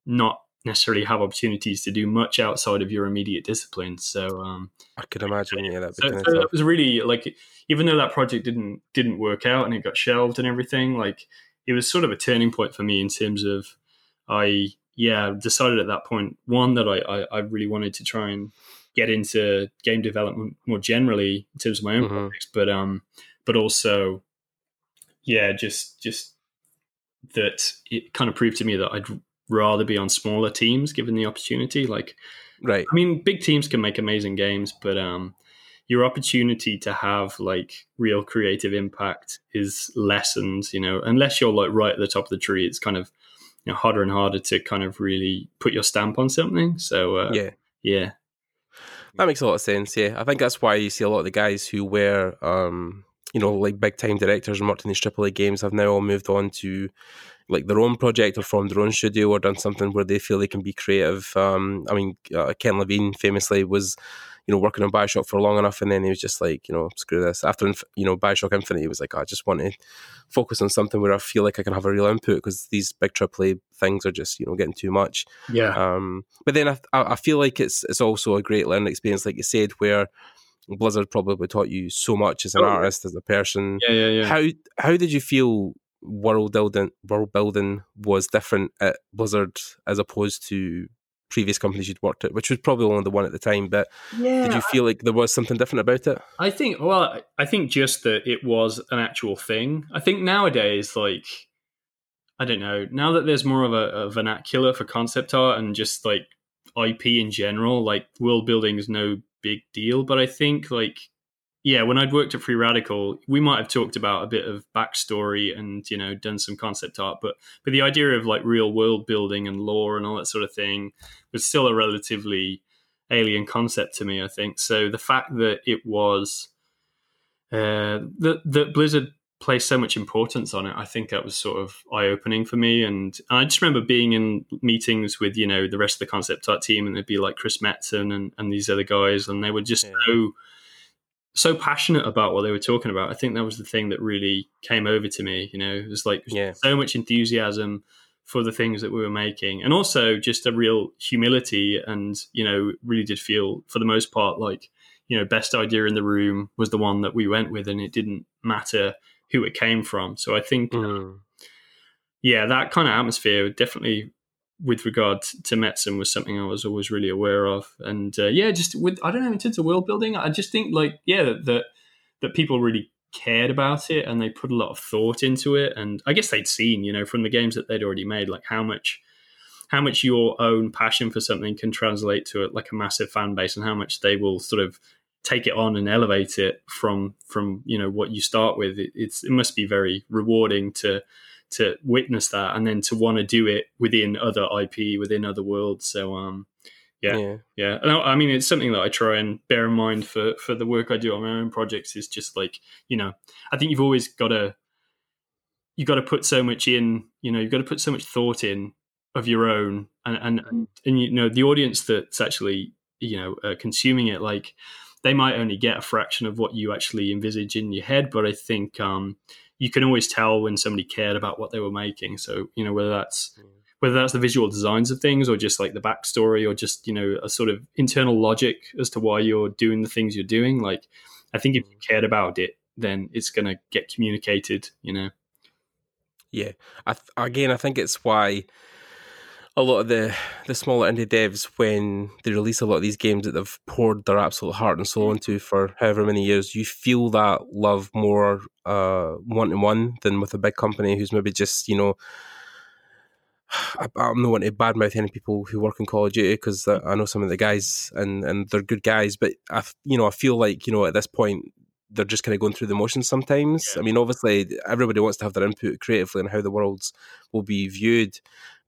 not necessarily have opportunities to do much outside of your immediate discipline. So um I could imagine yeah that so, so that was really, like, even though that project didn't didn't work out and it got shelved and everything, like, it was sort of a turning point for me in terms of I yeah decided at that point, one, that I I, I really wanted to try and get into game development more generally in terms of my own mm-hmm. projects, but um but also yeah just just that it kind of proved to me that I'd rather be on smaller teams given the opportunity. Like, right, I mean, big teams can make amazing games, but um your opportunity to have like real creative impact is lessened, you know, unless you're like right at the top of the tree. It's kind of, you know, harder and harder to kind of really put your stamp on something. So uh, yeah yeah that makes a lot of sense. Yeah, I think that's why you see a lot of the guys who were, um, you know, like big-time directors and worked in these triple A games have now all moved on to like their own project or formed their own studio or done something where they feel they can be creative. Um, I mean, uh, Ken Levine famously was, you know, working on Bioshock for long enough, and then he was just like, you know, screw this. After, you know, Bioshock Infinite, he was like, oh, I just want to focus on something where I feel like I can have a real input, because these big triple A things are just, you know, getting too much. Yeah. Um, but then I, I feel like it's it's also a great learning experience, like you said, where Blizzard probably taught you so much as an oh. artist, as a person. Yeah, yeah, yeah. How how did you feel world building world building was different at Blizzard as opposed to previous companies you'd worked at, which was probably only the one at the time, but yeah, did you feel like there was something different about it? I think, well, I think just that it was an actual thing. I think nowadays, like, I don't know, now that there's more of a, a vernacular for concept art and just like I P in general, like world building is no big deal. But I think, like, yeah, when I'd worked at Free Radical, we might have talked about a bit of backstory and, you know, done some concept art, but but the idea of like real world building and lore and all that sort of thing was still a relatively alien concept to me, I think. So the fact that it was uh, that that Blizzard placed so much importance on it, I think that was sort of eye-opening for me. And I just remember being in meetings with, you know, the rest of the concept art team, and they'd be like Chris Metzen and, and these other guys, and they were just yeah. so so passionate about what they were talking about. I think that was the thing that really came over to me, you know. It was like yeah. so much enthusiasm for the things that we were making, and also just a real humility, and, you know, really did feel for the most part like, you know, best idea in the room was the one that we went with, and it didn't matter who it came from. So I think, mm. uh, yeah, that kind of atmosphere definitely with regard to Metzen was something I was always really aware of. And uh, yeah, just with, I don't know, in terms of world building, I just think like, yeah, that, that, that people really cared about it, and they put a lot of thought into it. And I guess they'd seen, you know, from the games that they'd already made, like how much, how much your own passion for something can translate to it, like a massive fan base, and how much they will sort of take it on and elevate it from, from, you know, what you start with. It, it's, it must be very rewarding to, to witness that, and then to want to do it within other I P, within other worlds. So um yeah yeah, yeah. And I, I mean, it's something that I try and bear in mind for for the work I do on my own projects, is just like, you know, I think you've always got to you got to put so much in, you know, you've got to put so much thought in of your own, and and and, and you know, the audience that's actually, you know, uh, consuming it, like, they might only get a fraction of what you actually envisage in your head, but I think um you can always tell when somebody cared about what they were making. So, you know, whether that's whether that's the visual designs of things, or just like the backstory, or just, you know, a sort of internal logic as to why you're doing the things you're doing. Like, I think if you cared about it, then it's going to get communicated, you know? Yeah. I th- again, I think it's why a lot of the, the smaller indie devs, when they release a lot of these games that they've poured their absolute heart and soul into for however many years, you feel that love more uh, one-to-one than with a big company who's maybe just, you know, I, I'm not one to badmouth any people who work in Call of Duty, because I know some of the guys, and, and they're good guys, but, I, you know, I feel like, you know, at this point, they're just kind of going through the motions sometimes. Yeah. I mean, obviously, everybody wants to have their input creatively on how the worlds will be viewed.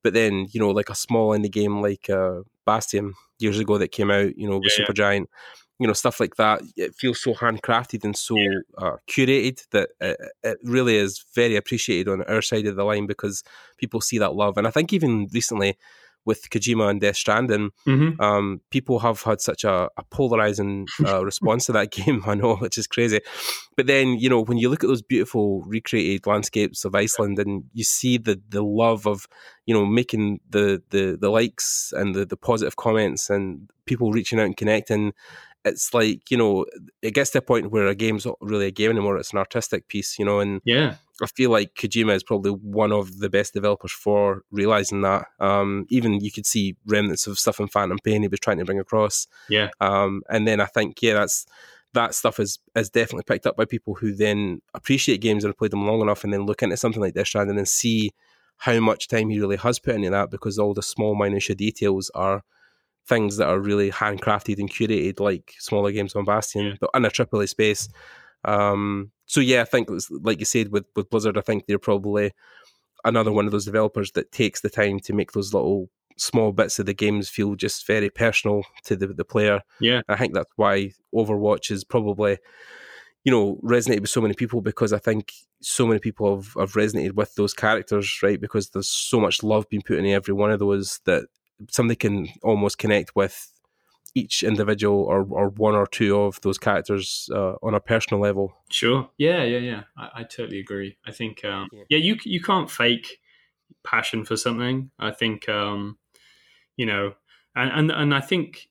But then, you know, like a small indie game like uh, Bastion years ago that came out, you know, with yeah, Supergiant, yeah. you know, stuff like that. It feels so handcrafted and so yeah. uh, curated that it, it really is very appreciated on our side of the line, because people see that love. And I think even recently with Kojima and Death Stranding, mm-hmm. um, people have had such a, a polarizing uh, response to that game, I know, which is crazy. But then, you know, when you look at those beautiful recreated landscapes of Iceland and you see the the love of, you know, making the the, the likes and the, the positive comments and people reaching out and connecting, it's like, you know, it gets to a point where a game's not really a game anymore, it's an artistic piece, you know, and yeah. I feel like Kojima is probably one of the best developers for realizing that. Um, even you could see remnants of stuff in Phantom Pain he was trying to bring across. Yeah. Um, and then I think, yeah, that's that stuff is is definitely picked up by people who then appreciate games and have played them long enough and then look into something like Death Stranding and see how much time he really has put into that, because all the small minutiae details are things that are really handcrafted and curated, like smaller games on Bastion, yeah. but in a triple A space. Um, so yeah, I think like you said with, with Blizzard, I think they're probably another one of those developers that takes the time to make those little small bits of the games feel just very personal to the the player. Yeah, I think that's why Overwatch is probably, you know, resonated with so many people, because I think so many people have, have resonated with those characters, right? Because there's so much love being put into every one of those that somebody can almost connect with each individual or, or one or two of those characters uh, on a personal level. Sure. Yeah, yeah, yeah. I, I totally agree. I think, um, yeah. yeah, you you can't fake passion for something. I think, um, you know, and, and, and I think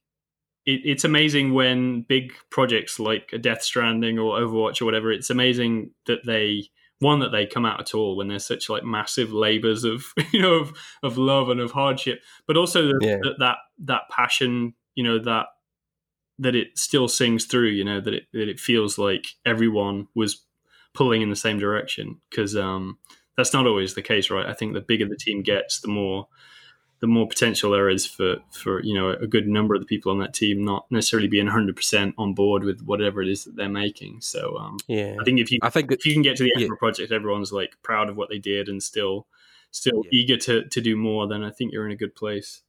it, it's amazing when big projects like Death Stranding or Overwatch or whatever, it's amazing that they... one, that they come out at all when there's such like massive labors of, you know, of, of love and of hardship, but also the, yeah. the, that that passion, you know, that that it still sings through, you know, that it that it feels like everyone was pulling in the same direction, because um, that's not always the case, right? I think the bigger the team gets, the more the more potential there is for, for you know, a good number of the people on that team not necessarily being one hundred percent on board with whatever it is that they're making. So um, yeah. I think if you I think that, if you can get to the end yeah. of a project, everyone's like proud of what they did and still still yeah. eager to, to do more, then I think you're in a good place.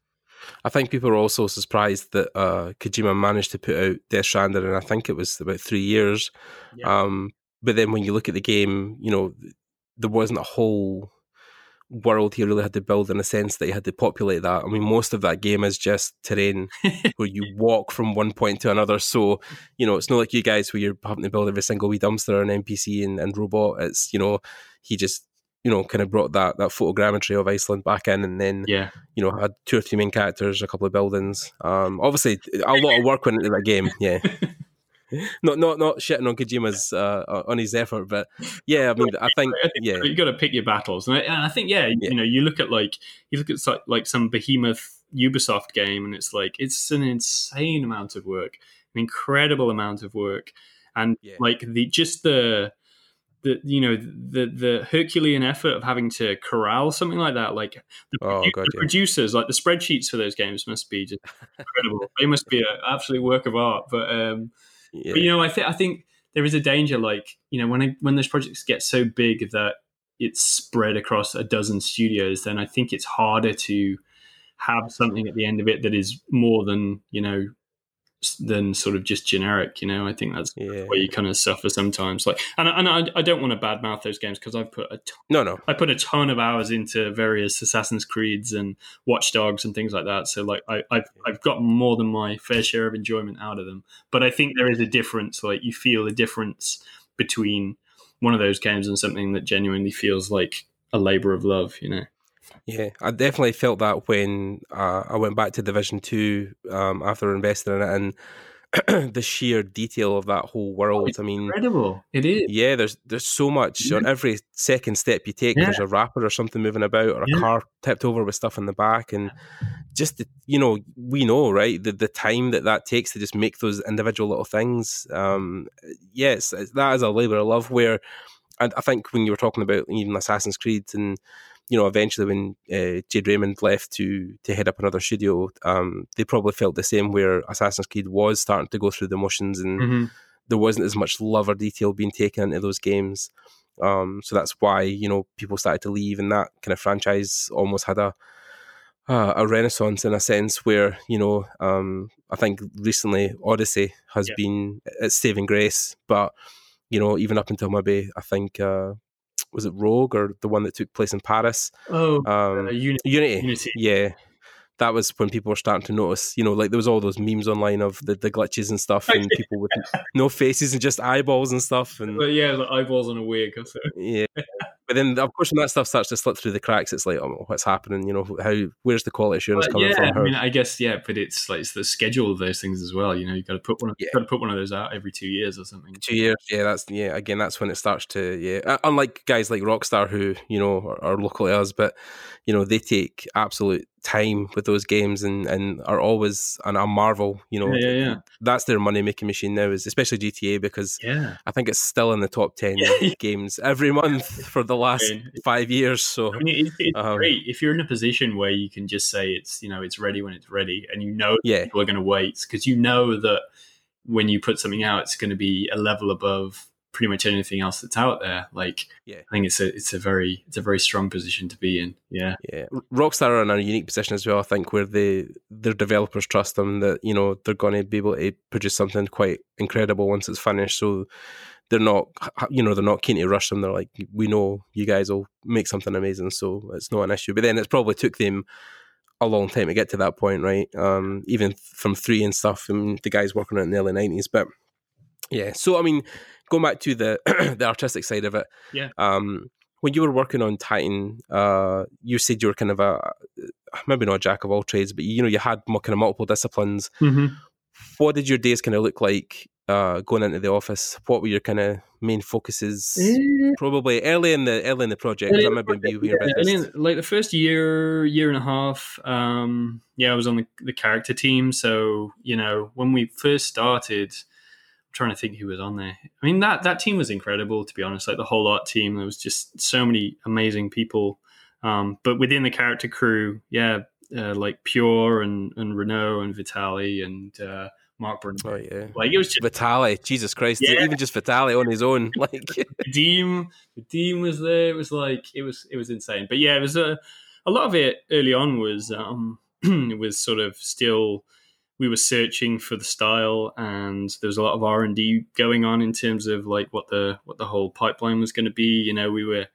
I think people are also surprised that uh, Kojima managed to put out Death Stranding, and I think it was about three years. Yeah. Um, but then when you look at the game, you know, there wasn't a whole world he really had to build, in a sense that he had to populate that. I mean, most of that game is just terrain where you walk from one point to another. So, you know, it's not like you guys where you're having to build every single wee dumpster and N P C and, and robot. It's, you know, he just... you know, kind of brought that that photogrammetry of Iceland back in, and then, yeah. you know, had two or three main characters, a couple of buildings. Um, obviously, a lot of work went into that game, yeah. not not not shitting on Kojima's, uh, on his effort, but yeah, I mean, I think, yeah. You've got to pick your battles. And I, and I think, yeah, you yeah. know, you look at like, you look at so, like some behemoth Ubisoft game, and it's like, it's an insane amount of work, an incredible amount of work. And yeah. like the, just the, The you know the the Herculean effort of having to corral something like that, like the, oh, produ- God, the yeah. producers, like the spreadsheets for those games must be just incredible. They must be an absolute work of art. But um, yeah. but you know, I think I think there is a danger, like you know, when I, when those projects get so big that it's spread across a dozen studios, then I think it's harder to have something at the end of it that is more than you know. than sort of just generic, you know. I think that's yeah. where you kind of suffer sometimes. Like, and and I, I don't want to badmouth those games, because I've put a ton, no no I put a ton of hours into various Assassin's Creeds and Watch Dogs and things like that. So like I I've, I've got more than my fair share of enjoyment out of them. But I think there is a difference. Like you feel a difference between one of those games and something that genuinely feels like a labor of love, you know. Yeah, I definitely felt that when uh, I went back to Division two um, after investing in it, and the sheer detail of that whole world. Oh, it's I mean, incredible. It is. Yeah, there's there's so much. Yeah. On every second step you take, yeah. there's a wrapper or something moving about, or a yeah. car tipped over with stuff in the back, and just the, you know, we know, right? The the time that that takes to just make those individual little things. Um, yes, that is a labour of love. Where, and I think when you were talking about even Assassin's Creed and. You know, eventually when uh, Jade Raymond left to to head up another studio, um, they probably felt the same, where Assassin's Creed was starting to go through the motions, and mm-hmm. there wasn't as much love or detail being taken into those games. Um, so that's why, you know, people started to leave, and that kind of franchise almost had a uh, a renaissance, in a sense, where, you know, um, I think recently Odyssey has yeah. been its saving grace. But, you know, even up until maybe, I think... Uh, was it Rogue or the one that took place in Paris? Oh, um, uh, Unity. Unity. Unity. Yeah. that was when people were starting to notice, you know, like there was all those memes online of the, the glitches and stuff, and people with no faces and just eyeballs and stuff. And well, yeah, like eyeballs on a wig or something. Yeah. But then, of course, when that stuff starts to slip through the cracks, it's like, oh, what's happening? You know, how? Where's the quality assurance uh, coming yeah, from? Her? I mean, I guess, yeah, but it's like it's the schedule of those things as well. You know, you got to put one, yeah. got to put one of those out every two years or something. Two years, yeah. That's yeah. Again, that's when it starts to yeah. Unlike guys like Rockstar, who you know are, are local to us, but you know they take absolute time with those games and, and are always and a marvel. You know, yeah, yeah, yeah. That's their money making machine now, is especially G T A, because yeah. I think it's still in the top ten games every month for the last five years. So I mean, it's, it's um, great if you're in a position where you can just say it's, you know, it's ready when it's ready, and you know yeah. people are going to wait, because you know that when you put something out, it's going to be a level above pretty much anything else that's out there. Like yeah. I think it's a it's a very it's a very strong position to be in. Yeah. Yeah. Rockstar are in a unique position as well, I think, where they their developers trust them that, you know, they're going to be able to produce something quite incredible once it's finished. So they're not, you know, they're not keen to rush them. They're like, we know you guys will make something amazing, so it's not an issue. But then it's probably took them a long time to get to that point, right? Um, even from three and stuff, I mean, the guys working on it in the early nineties. But yeah, so I mean, going back to the the artistic side of it, yeah. Um, when you were working on Titan, uh, you said you were kind of a maybe not a jack of all trades, but you know, you had kind of multiple disciplines. Mm-hmm. What did your days kind of look like? Uh, going into the office, what were your kind of main focuses? Uh, Probably early in the early in the project. Early, I project, be yeah, in, like the first year, year and a half. Um, yeah, I was on the, the character team. So you know, when we first started, I'm trying to think who was on there. I mean, that that team was incredible, to be honest. Like the whole art team, there was just so many amazing people. Um, but within the character crew, yeah, uh, like Pure and and Renaud and Vitali and. Uh, Mark Brunette. Oh, yeah. Like it was just Vitali, Jesus Christ. Yeah. Even just Vitali on his own. Like Deem, Deem was there. It was like it was it was insane. But yeah, it was a a lot of it early on was um it was sort of still we were searching for the style, and there was a lot of R and D going on in terms of like what the what the whole pipeline was going to be. You know, we were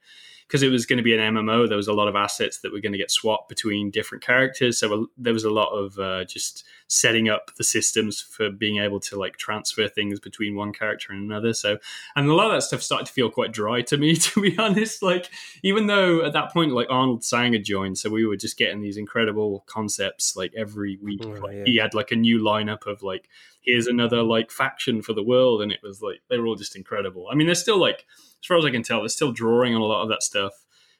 because it was going to be an M M O, there was a lot of assets that were going to get swapped between different characters. So uh, there was a lot of uh, just setting up the systems for being able to like transfer things between one character and another. So, and a lot of that stuff started to feel quite dry to me, to be honest. Like, even though at that point, like Arnold Sanger joined, so we were just getting these incredible concepts like every week. Oh, like, yeah. He had like a new lineup of like, here's another like faction for the world. And it was like, they were all just incredible. I mean, they're still like, as far as I can tell, they're still drawing on a lot of that stuff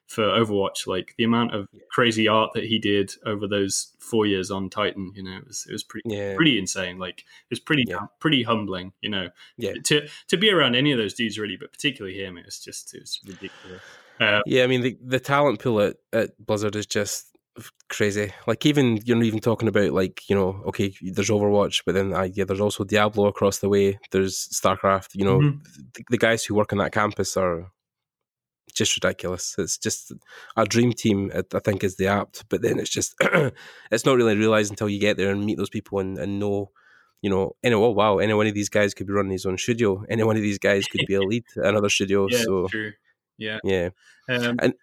for Overwatch. Like the amount of crazy art that he did over those four years on Titan, you know, it was it was pretty yeah. pretty insane. Like it was pretty yeah. pretty humbling, you know, yeah. to to be around any of those dudes really, but particularly him. It's just it's ridiculous. Uh, yeah, I mean the the talent pool at, at Blizzard is just crazy. Like even you're not even talking about like, you know, okay, there's Overwatch, but then uh, yeah, there's also Diablo across the way, there's StarCraft, you know. Mm-hmm. the, the guys who work on that campus are just ridiculous. It's just a dream team, I think, is the apt, but then it's just it's not really realized until you get there and meet those people and, and know, you know, any, oh wow, any one of these guys could be running his own studio, any one of these guys could be a lead at another studio. Yeah, so true. yeah yeah um, and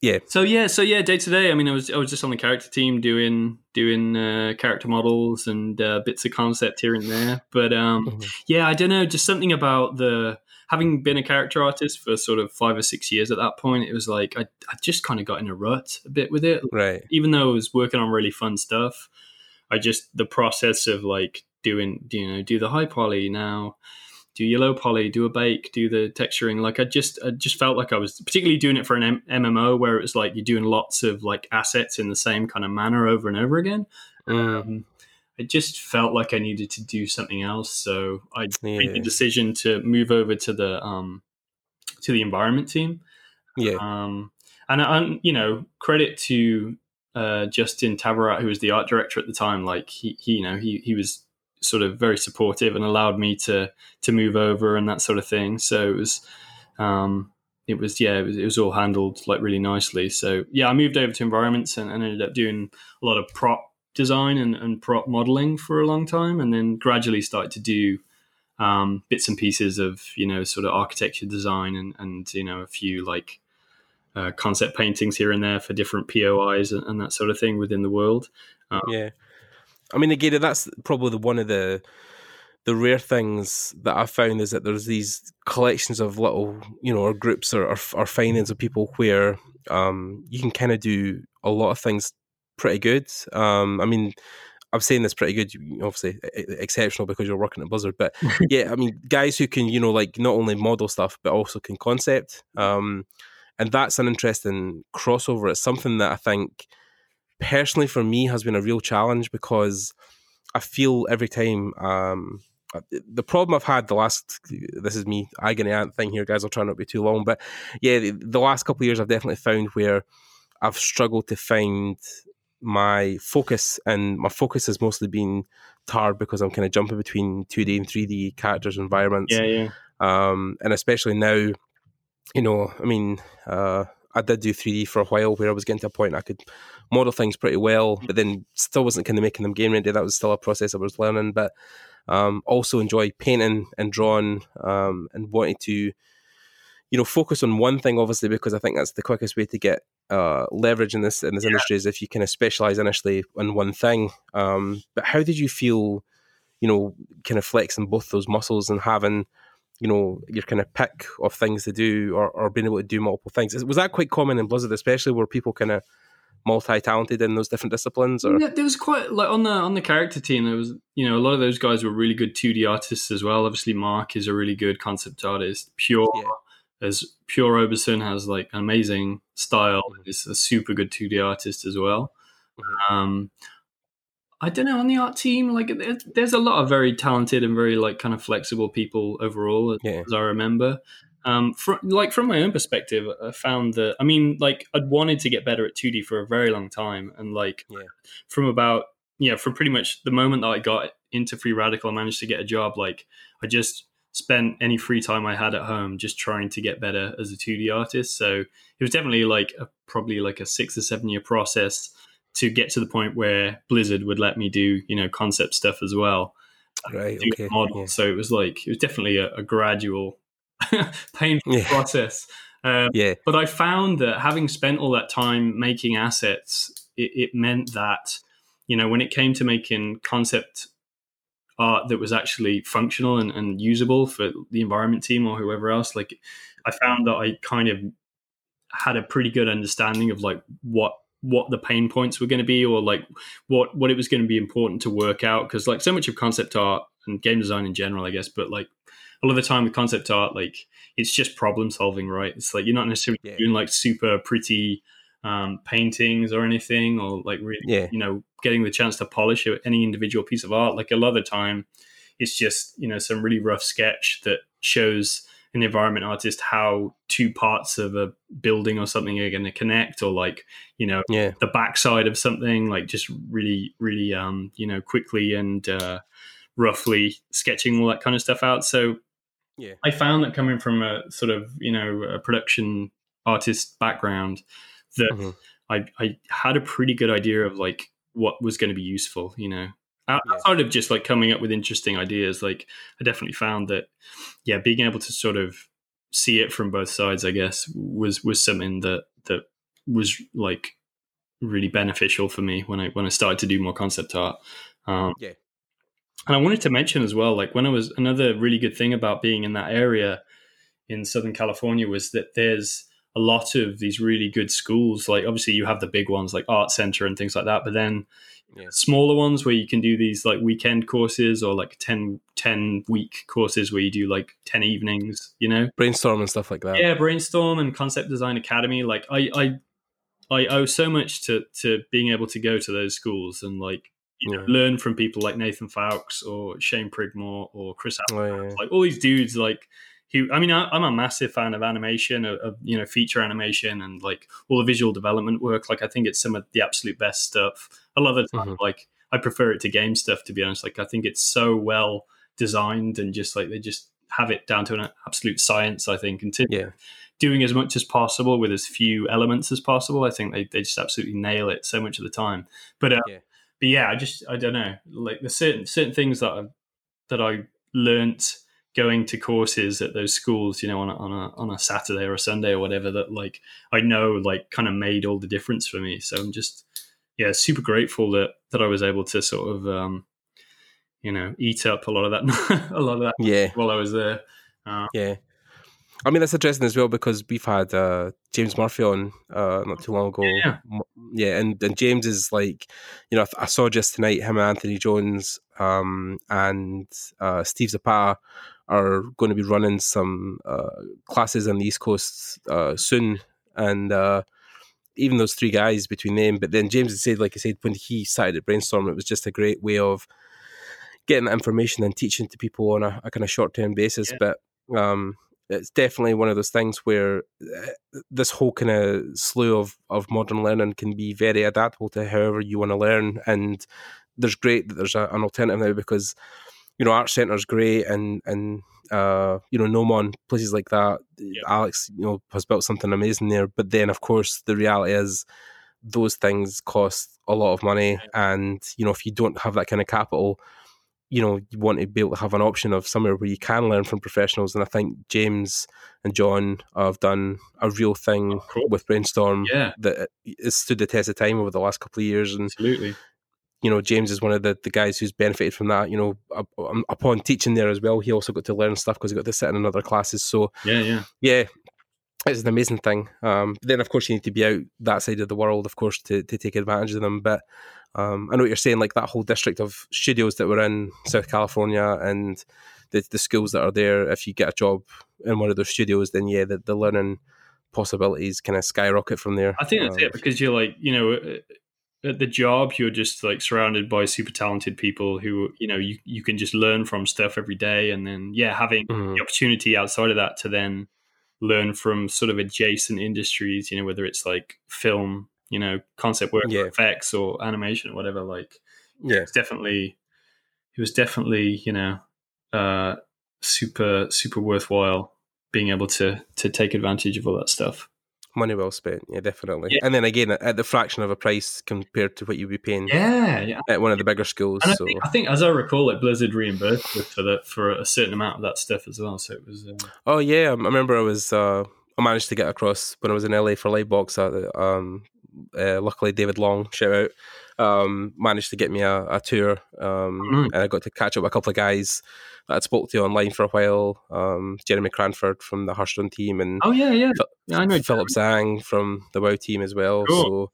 Yeah. So yeah, so yeah, day to day. I mean, I was I was just on the character team doing doing uh, character models and uh, bits of concept here and there. But um, mm-hmm. yeah, I don't know, just something about the having been a character artist for sort of five or six years at that point. It was like I I just kind of got in a rut a bit with it. Right. Even though I was working on really fun stuff, I just the process of like doing you know do the high poly now. Do your low poly, do a bake, do the texturing. Like I just, I just felt like I was particularly doing it for an M- MMO where it was like you're doing lots of like assets in the same kind of manner over and over again. Mm. Um, I just felt like I needed to do something else, so I yeah. made the decision to move over to the um, to the environment team. Yeah, um, and I, you know, credit to uh, Justin Tabarat, who was the art director at the time. Like he, he you know, he he was. sort of very supportive and allowed me to to move over and that sort of thing. So it was um it was yeah it was, it was all handled like really nicely. So yeah, I moved over to environments and, and ended up doing a lot of prop design and, and prop modeling for a long time, and then gradually started to do um bits and pieces of, you know, sort of architecture design and and you know a few like uh, concept paintings here and there for different P O Is and, and that sort of thing within the world. Um, yeah. I mean, again, that's probably the, one of the the rare things that I found is that there's these collections of little, you know, or groups or, or, or findings of people where um, you can kind of do a lot of things pretty good. Um, I mean, I'm saying this pretty good, obviously exceptional because you're working at Blizzard, but yeah, I mean, guys who can, you know, like not only model stuff, but also can concept. Um, and that's an interesting crossover. It's something that I think personally for me has been a real challenge because I feel every time, um, the problem I've had the last, this is me agony aunt thing here, guys, I'll try not to be too long, but yeah, the, the last couple of years I've definitely found where I've struggled to find my focus, and my focus has mostly been tarred because I'm kind of jumping between two D and three D characters and environments. Yeah, yeah. Um, and especially now, you know, I mean, uh, I did do three D for a while where I was getting to a point I could model things pretty well, but then still wasn't kind of making them game ready. That was still a process I was learning, but um, also enjoy painting and drawing um, and wanting to, you know, focus on one thing, obviously, because I think that's the quickest way to get uh, leverage in this in this yeah. industry is if you kind of specialize initially on one thing. Um, but how did you feel, you know, kind of flexing both those muscles and having, you know, your kind of pick of things to do or, or being able to do multiple things? Was that quite common in Blizzard, especially where people kind of multi-talented in those different disciplines? Or yeah, there was quite like on the on the character team there was, you know, a lot of those guys were really good two D artists as well. Obviously Mark is a really good concept artist. Pure yeah. As Pure Oberson has like an amazing style and is a super good two D artist as well. Um, I don't know, on the art team, like there's a lot of very talented and very like kind of flexible people overall, as, yeah. as I remember. Um, from, like from my own perspective, I found that, I mean, like I'd wanted to get better at two D for a very long time. And like yeah. from about, yeah, from pretty much the moment that I got into Free Radical, I managed to get a job. Like I just spent any free time I had at home just trying to get better as a two D artist. So it was definitely like a, probably like a six or seven year process to get to the point where Blizzard would let me do, you know, concept stuff as well. Right. Okay. Model. Yeah. So it was like, it was definitely a, a gradual painful yeah. process. Um, yeah. But I found that having spent all that time making assets, it, it meant that, you know, when it came to making concept art that was actually functional and, and usable for the environment team or whoever else, like I found that I kind of had a pretty good understanding of like what what the pain points were going to be, or like what what it was going to be important to work out, because like so much of concept art and game design in general, I guess, but like a lot of the time with concept art, like it's just problem solving, right? It's like you're not necessarily yeah. doing like super pretty um paintings or anything, or like really yeah. you know, getting the chance to polish any individual piece of art. Like a lot of the time it's just, you know, some really rough sketch that shows an environment artist how two parts of a building or something are going to connect, or like, you know, yeah. the backside of something, like just really really um you know, quickly and uh roughly sketching all that kind of stuff out. So yeah, I found that coming from a sort of, you know, a production artist background, that mm-hmm. I, I had a pretty good idea of like what was going to be useful, you know, outside yeah. of just like coming up with interesting ideas. Like I definitely found that, yeah, being able to sort of see it from both sides, I guess, was, was something that, that was like really beneficial for me when I, when I started to do more concept art. Um, yeah. And I wanted to mention as well, like when I was, another really good thing about being in that area in Southern California was that there's a lot of these really good schools. Like obviously you have the big ones like Art Center and things like that, but then yeah. smaller ones where you can do these like weekend courses, or like ten, ten week courses where you do like ten evenings, you know, Brainstorm and stuff like that. Yeah. Brainstorm and Concept Design Academy. Like I, I, I owe so much to, to being able to go to those schools and like, you know, yeah. learn from people like Nathan Fowkes or Shane Pridmore or Chris Allen, oh, yeah. like all these dudes. Like, who? I mean, I, I'm a massive fan of animation, of, of you know, feature animation and like all the visual development work. Like, I think it's some of the absolute best stuff. A lot of the time, mm-hmm. like I prefer it to game stuff, to be honest. Like, I think it's so well designed and just like they just have it down to an absolute science. I think, and to yeah. doing as much as possible with as few elements as possible. I think they they just absolutely nail it so much of the time. But. Uh, yeah. But yeah, I just, I don't know, like the certain certain things that I, that I learnt going to courses at those schools, you know, on a, on a on a Saturday or a Sunday or whatever, that like I know like kind of made all the difference for me. So I'm just yeah super grateful that that I was able to sort of um, you know eat up a lot of that a lot of that yeah. while I was there. Uh, yeah, I mean that's interesting as well because we've had uh, James Murphy on uh, not too long ago. Yeah, yeah, and and James is like, you know, I saw just tonight him and Anthony Jones um, and uh, Steve Zappa are going to be running some uh, classes on the East Coast uh, soon. And uh, even those three guys between them, but then James had said, like I said, when he started at Brainstorm, it was just a great way of getting information and teaching to people on a, a kind of short-term basis. Yeah. But um, it's definitely one of those things where this whole kind of slew of, of modern learning can be very adaptable to however you want to learn. And there's great that there's a, an alternative now because you know, Art Centre's great, and and uh, you know, Nomon, places like that. Yep. Alex, you know, has built something amazing there. But then, of course, the reality is those things cost a lot of money, yep. and you know, if you don't have that kind of capital, you know, you want to be able to have an option of somewhere where you can learn from professionals. And I think James and John have done a real thing oh, cool. with Brainstorm yeah. that has stood the test of time over the last couple of years. And absolutely. You know, James is one of the, the guys who's benefited from that. You know, up, upon teaching there as well, he also got to learn stuff because he got to sit in other classes. So yeah, yeah, yeah, it's an amazing thing. Um, then of course you need to be out that side of the world, of course, to to take advantage of them. But um, I know what you're saying, like that whole district of studios that were in South California and the the schools that are there. If you get a job in one of those studios, then yeah, the, the learning possibilities kind of skyrocket from there. I think that's uh, it because you're like, you know. It, at the job, you're just like surrounded by super talented people who, you know, you, you can just learn from stuff every day. And then, yeah, having mm. the opportunity outside of that to then learn from sort of adjacent industries, you know, whether it's like film, you know, concept work, yeah. or effects or animation or whatever, like, yeah, it's definitely, it was definitely, you know, uh, super, super worthwhile being able to, to take advantage of all that stuff. Money well spent, yeah, definitely. Yeah. And then again, at the fraction of a price compared to what you'd be paying yeah, yeah. at one of the bigger schools. And so. I, think, I think, as I recall, like Blizzard reimbursed for the, for a certain amount of that stuff as well. So it was. Um... Oh yeah, I remember I was. Uh, I managed to get across when I was in L A for Lightbox. Uh, um, uh, luckily, David Long, shout out, um, managed to get me a, a tour, um, mm-hmm. and I got to catch up with a couple of guys that I'd spoke to online for a while. Um, Jeremy Cranford from the Hearthstone team, and oh yeah, yeah, Phil- yeah I know Philip Zhang from the WoW team as well. Cool. So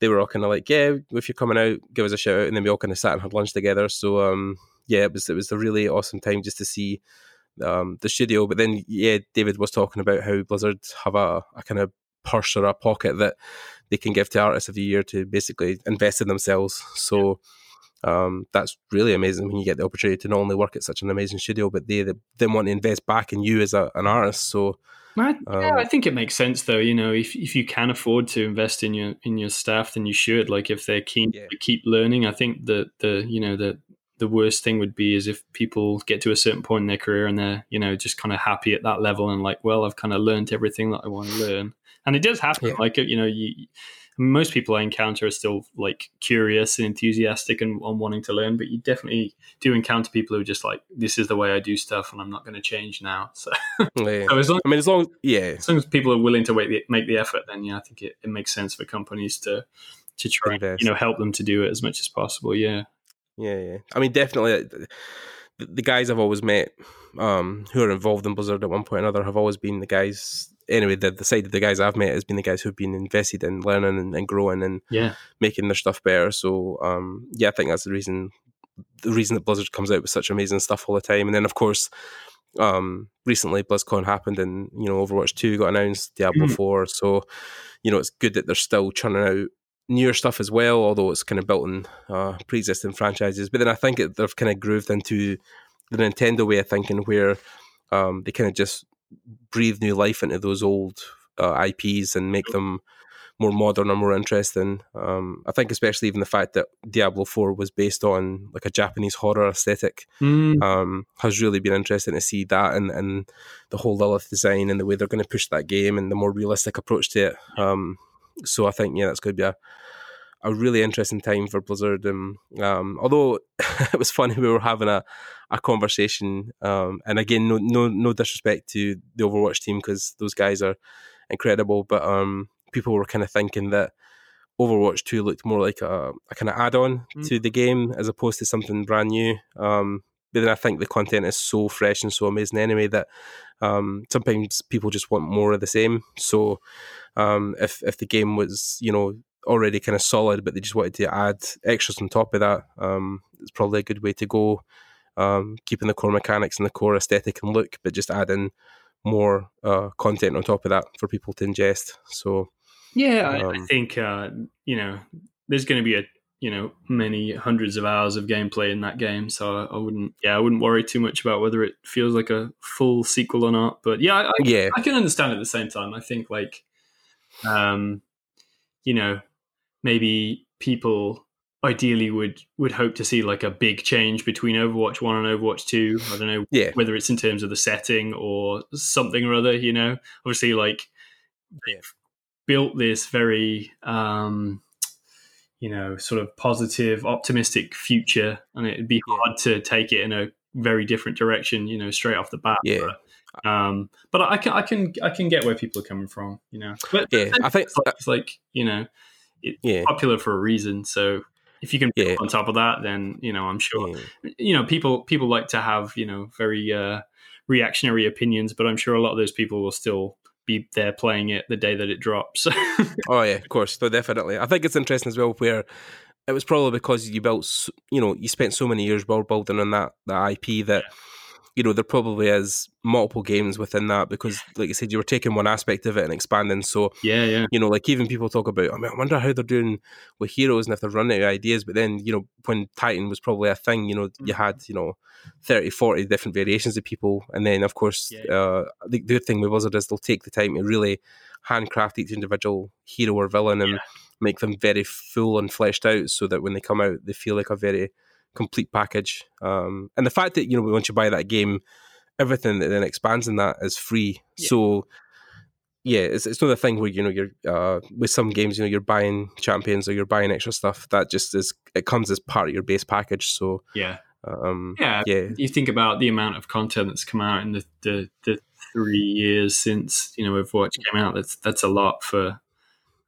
they were all kind of like, yeah, if you're coming out, give us a shout out, and then we all kind of sat and had lunch together. So um, yeah, it was it was a really awesome time just to see um the studio. But then yeah, David was talking about how Blizzard have a, a kind of purse or a pocket that they can give to artists of the year to basically invest in themselves. So um, that's really amazing when you get the opportunity to not only work at such an amazing studio, but they, they then want to invest back in you as a, an artist. So I, um, yeah, I think it makes sense though. You know, if if you can afford to invest in your in your staff, then you should. Like if they're keen yeah. to keep learning, I think that the you know the the worst thing would be is if people get to a certain point in their career and they're you know just kind of happy at that level and like, well, I've kind of learned everything that I want to learn. And it does happen. Yeah. Like, you know, you, most people I encounter are still like curious and enthusiastic and, and wanting to learn, but you definitely do encounter people who are just like, this is the way I do stuff and I'm not going to change now. So, yeah. so as long, I mean, as long, yeah. as long as people are willing to wait, make the effort, then yeah, I think it, it makes sense for companies to, to try and, you know, help them to do it as much as possible. Yeah. Yeah. yeah. I mean, definitely the, the guys I've always met um, who are involved in Blizzard at one point or another have always been the guys Anyway, the, the side of the guys I've met has been the guys who've been invested in learning and, and growing and yeah. making their stuff better. So, um, yeah, I think that's the reason the reason that Blizzard comes out with such amazing stuff all the time. And then, of course, um, recently BlizzCon happened and, you know, Overwatch two got announced, Diablo mm. four. So, you know, it's good that they're still churning out newer stuff as well, although it's kind of built in uh, pre-existing franchises. But then I think it, they've kind of grooved into the Nintendo way of thinking where um, they kind of just breathe new life into those old uh, I Ps and make them more modern or more interesting. Um, I think especially even the fact that Diablo four was based on like a Japanese horror aesthetic mm. um, has really been interesting to see that and, and the whole Lilith design and the way they're going to push that game and the more realistic approach to it. Um, so I think, yeah, that's going to be a, a really interesting time for Blizzard. And, um, although it was funny, we were having a, a conversation. Um, and again, no, no, no disrespect to the Overwatch team because those guys are incredible, but um, people were kind of thinking that Overwatch two looked more like a, a kind of add-on mm. to the game as opposed to something brand new. Um, but then I think the content is so fresh and so amazing anyway that um, sometimes people just want more of the same. So um, if if the game was, you know, already kind of solid, but they just wanted to add extras on top of that, um, it's probably a good way to go. Um, keeping the core mechanics and the core aesthetic and look, but just adding more uh, content on top of that for people to ingest. So. Yeah, I, um, I think, uh, you know, there's going to be, a you know, many hundreds of hours of gameplay in that game. So I, I wouldn't, yeah, I wouldn't worry too much about whether it feels like a full sequel or not. But yeah, I, I, yeah. I can understand at the same time. I think like, um, you know, maybe people ideally would, would hope to see like a big change between Overwatch one and Overwatch two. I don't know yeah. whether it's in terms of the setting or something or other, you know, obviously like... Yeah. built this very, um, you know, sort of positive, optimistic future, and it'd be hard to take it in a very different direction, you know, straight off the bat. Yeah. But, um, but I can, I can, I can get where people are coming from, you know. But yeah, I think it's like, it's like you know, it's yeah. popular for a reason. So if you can build yeah. on top of that, then you know, I'm sure, yeah. you know, people people like to have, you know, very uh, reactionary opinions, but I'm sure a lot of those people will still be there playing it the day that it drops. Oh yeah, of course. So definitely. I think it's interesting as well where it was probably because you built, you know, you spent so many years world building on that, that I P that, yeah. you know, there probably is multiple games within that because like I said, you were taking one aspect of it and expanding. So, yeah, yeah. you know, like even people talk about, I mean, I wonder how they're doing with Heroes and if they're running out of ideas. But then, you know, when Titan was probably a thing, you know, mm-hmm. you had, you know, thirty, forty different variations of people. And then, of course, yeah, yeah. Uh, the good thing with Blizzard is they'll take the time to really handcraft each individual hero or villain and yeah. make them very full and fleshed out so that when they come out, they feel like a very complete package. Um, and the fact that, you know, once you buy that game, everything that then expands in that is free. Yeah. So, yeah, it's it's not a thing where, you know, you're uh, with some games, you know, you're buying champions or you're buying extra stuff. That just is, it comes as part of your base package. So, yeah. Um, yeah. yeah. You think about the amount of content that's come out in the, the, the three years since, you know, Overwatch came out. That's, that's a lot for...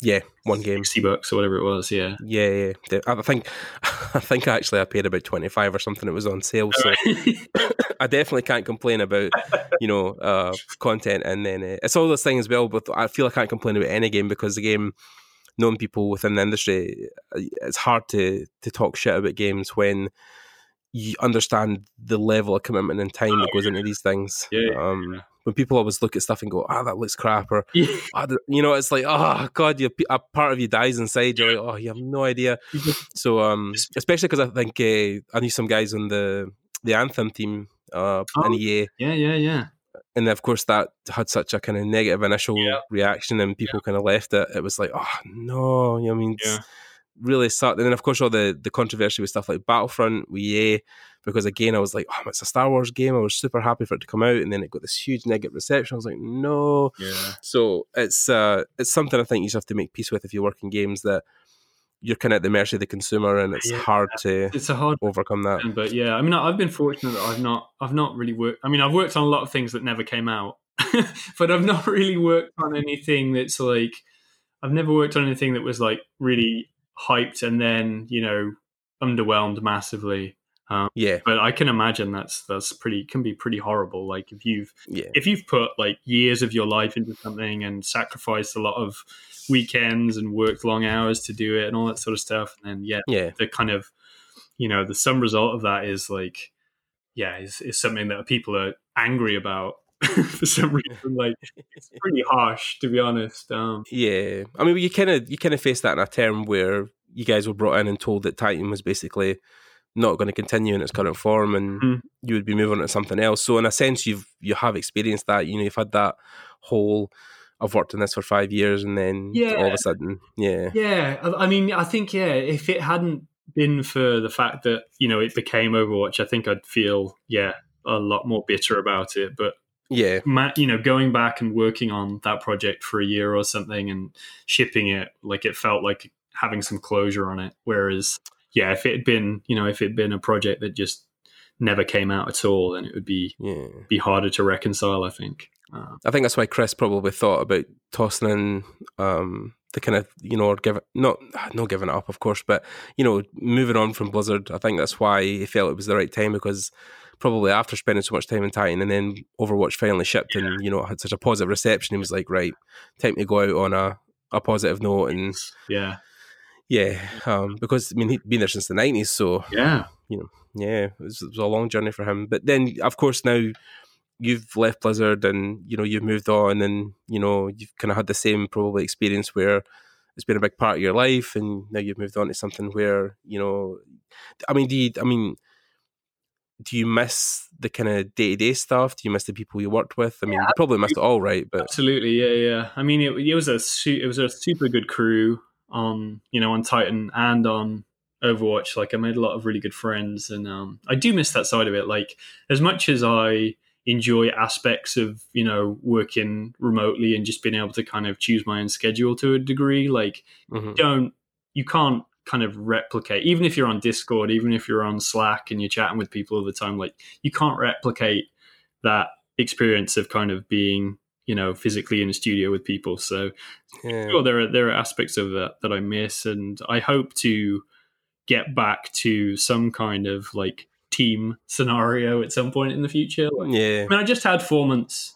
Yeah, one game, sixty bucks or whatever it was. Yeah, yeah, yeah. I think, I think actually I paid about twenty five or something. It was on sale, so I definitely can't complain about you know uh, content. And then uh, it's all this thing as well. But I feel I can't complain about any game because the game, knowing people within the industry, it's hard to to talk shit about games when you understand the level of commitment and time oh, that goes yeah. into these things. Yeah. Um, yeah. When people always look at stuff and go, ah, oh, that looks crap, or, yeah. oh, you know, it's like, oh, God, you, a part of you dies inside. You're like, oh, you have no idea. So, um, especially because I think uh, I knew some guys on the, the Anthem team uh, oh, in E A. Yeah, yeah, yeah. And of course, that had such a kind of negative initial yeah. reaction, and people yeah. kind of left it. It was like, oh, no, you know what I mean? Yeah. Really sucked. And then, of course, all the, the controversy with stuff like Battlefront, E A, because again, I was like, oh, it's a Star Wars game. I was super happy for it to come out. And then it got this huge negative reception. I was like, no. Yeah. So it's uh, it's something I think you just have to make peace with if you work in games, that you're kind of at the mercy of the consumer, and it's yeah, hard to it's a hard overcome that. But yeah, I mean, I've been fortunate that I've not, I've not really worked. I mean, I've worked on a lot of things that never came out, but I've not really worked on anything that's like, I've never worked on anything that was like really hyped and then, you know, underwhelmed massively. Um, yeah, but I can imagine that's that's pretty can be pretty horrible. Like if you've yeah. if you've put like years of your life into something and sacrificed a lot of weekends and worked long hours to do it and all that sort of stuff, and then yeah, yeah. the kind of, you know, the sum result of that is like yeah is, is something that people are angry about. For some reason, like it's pretty harsh, to be honest. Um, yeah, I mean, you kind of you kind of face that in a term where you guys were brought in and told that Titan was basically not going to continue in its current form, and mm. you would be moving on to something else. So, in a sense, you've you have experienced that. You know, you've had that whole, I've worked on this for five years, and then yeah. all of a sudden, yeah, yeah. I mean, I think yeah, if it hadn't been for the fact that, you know, it became Overwatch, I think I'd feel yeah a lot more bitter about it, but. Yeah, you know, going back and working on that project for a year or something and shipping it, like it felt like having some closure on it. Whereas, yeah, if it had been, you know, if it had been a project that just never came out at all, then it would be yeah. be harder to reconcile, I think. Uh, I think that's why Chris probably thought about tossing in um, the kind of, you know, or give, not not giving it up, of course, but, you know, moving on from Blizzard. I think that's why he felt it was the right time, because probably after spending so much time in Titan and then Overwatch finally shipped yeah. and, you know, had such a positive reception, he was like, right, time to go out on a, a positive note. And yeah. Yeah, um, because, I mean, he'd been there since the nineties, so, yeah, you know, yeah, it was, it was a long journey for him. But then, of course, now you've left Blizzard and, you know, you've moved on and, you know, you've kind of had the same probably experience where it's been a big part of your life and now you've moved on to something where, you know, I mean, do you, I mean, do you miss the kind of day-to-day stuff? Do you miss the people you worked with? I mean, yeah, you probably missed it all, right? But absolutely, yeah, yeah. I mean, it, it was a su- it was a super good crew on, you know, on Titan and on Overwatch. Like, I made a lot of really good friends, and um I do miss that side of it. Like, as much as I enjoy aspects of, you know, working remotely and just being able to kind of choose my own schedule to a degree, like, mm-hmm. you don't you can't kind of replicate, even if you're on Discord, even if you're on Slack and you're chatting with people all the time, like, you can't replicate that experience of kind of being, you know, physically in a studio with people. So yeah. sure, there are there are aspects of that that I miss, and I hope to get back to some kind of like team scenario at some point in the future. Like, yeah, I mean, I just had four months.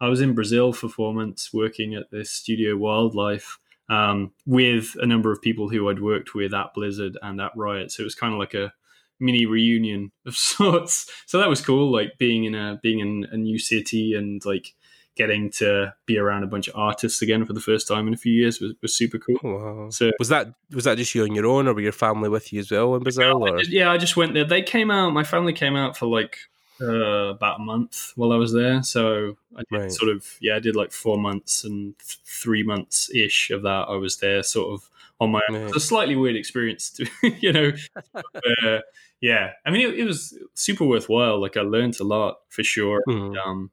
I was in Brazil for four months working at this studio Wildlife um, with a number of people who I'd worked with at Blizzard and at Riot. So it was kind of like a mini reunion of sorts. So that was cool, like being in a being in a new city and like getting to be around a bunch of artists again for the first time in a few years was, was super cool. Wow. So was that was that just you on your own, or were your family with you as well in Brazil? I just, yeah, I just went there. They came out. My family came out for like uh, about a month while I was there. So I did right. sort of yeah, I did like four months and th- three months ish of that. I was there sort of on my own. Right. It was a slightly weird experience, to, you know. uh, yeah, I mean it, it was super worthwhile. Like, I learned a lot for sure. Mm. And, um,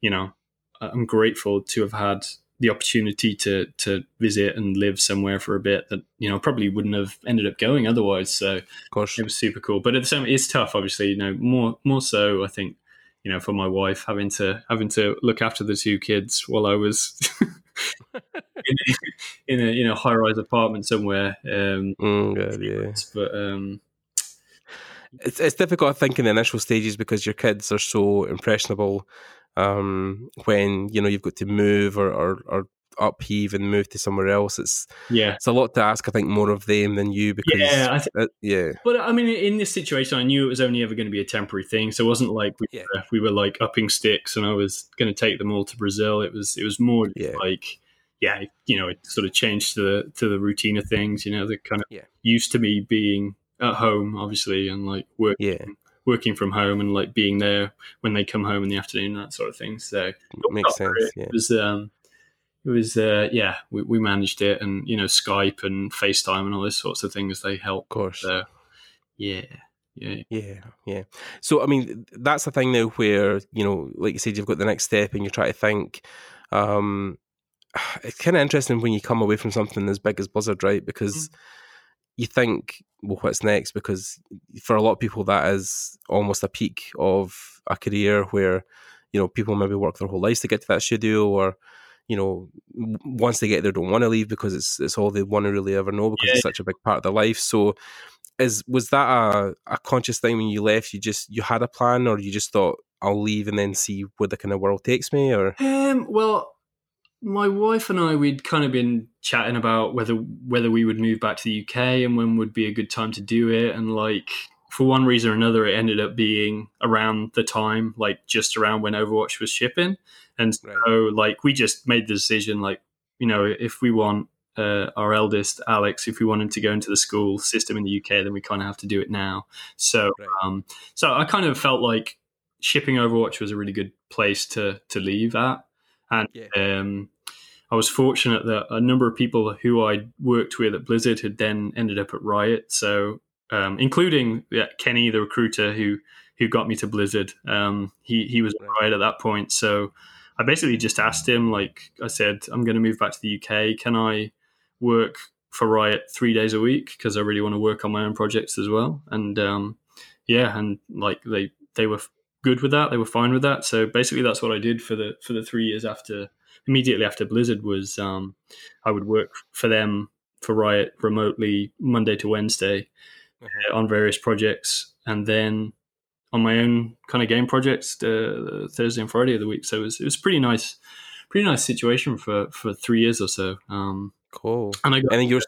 you know. I'm grateful to have had the opportunity to to visit and live somewhere for a bit that, you know, probably wouldn't have ended up going otherwise. So of course. It was super cool. But at the same time, it's tough, obviously, you know, more more so I think, you know, for my wife, having to having to look after the two kids while I was in, a, in a you know high rise apartment somewhere. Um mm, God, yeah. But um it's it's difficult, I think, in the initial stages because your kids are so impressionable. Um, when, you know, you've got to move or, or, or upheave and move to somewhere else, it's yeah, it's a lot to ask, I think, more of them than you. Because yeah, I th- uh, yeah. But I mean, in this situation, I knew it was only ever going to be a temporary thing, so it wasn't like we, yeah. were, we were like upping sticks and I was going to take them all to Brazil. It was it was more yeah. like yeah, you know, it sort of changed to the to the routine of things. You know, they're kind of yeah. used to me being at home, obviously, and like working. Yeah. working from home and like being there when they come home in the afternoon, that sort of thing. So makes sense. It. Yeah. it was, um, it was, uh, yeah, we, we managed it, and, you know, Skype and FaceTime and all those sorts of things, they help. Of course. So, yeah. Yeah. Yeah. Yeah. So, I mean, that's the thing now where, you know, like you said, you've got the next step and you try to think, um, it's kind of interesting when you come away from something as big as Blizzard, right? Because mm-hmm. you think, well, what's next? Because for a lot of people, that is almost a peak of a career where, you know, people maybe work their whole lives to get to that studio, or, you know, once they get there, don't want to leave because it's it's all they want to really ever know, because yeah. it's such a big part of their life. So is was that a, a conscious thing when you left? You just, you had a plan, or you just thought, I'll leave and then see where the kind of world takes me? Or um, well... my wife and I, we'd kind of been chatting about whether whether we would move back to the U K and when would be a good time to do it. And like, for one reason or another, it ended up being around the time, like just around when Overwatch was shipping. And so right. like, we just made the decision, like, you know, if we want uh, our eldest, Alex, if we want him to go into the school system in the U K, then we kind of have to do it now. So, right. um, so I kind of felt like shipping Overwatch was a really good place to to leave at. And yeah. um, I was fortunate that a number of people who I worked with at Blizzard had then ended up at Riot. So, um, including yeah, Kenny, the recruiter who, who got me to Blizzard, um, he, he was at Riot at that point. So I basically just asked him, like I said, I'm going to move back to the U K. Can I work for Riot three days a week? Because I really want to work on my own projects as well. And um, yeah, and like they they were good with that. They were fine with that. So basically, that's what I did for the for the three years after. Immediately after Blizzard was, um, I would work for them, for Riot, remotely Monday to Wednesday mm-hmm. uh, on various projects, and then on my own kind of game projects uh, Thursday and Friday of the week. So it was it was pretty nice, pretty nice situation for, for three years or so. Um, cool. And I got, and then you're.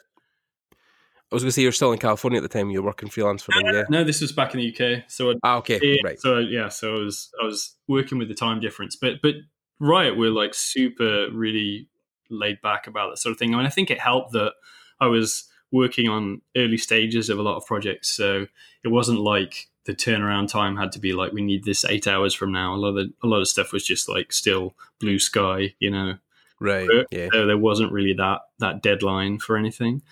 I was going to say you're still in California at the time. You're working freelance for them, yeah? No, this was back in the U K. So I, ah, okay, yeah, right. So yeah, so I was I was working with the time difference, but but. Riot were like super really laid back about that sort of thing. I mean, I think it helped that I was working on early stages of a lot of projects. So it wasn't like the turnaround time had to be like, we need this eight hours from now. A lot of, the, a lot of stuff was just like still blue sky, you know? Right. Work. Yeah. So there wasn't really that, that deadline for anything.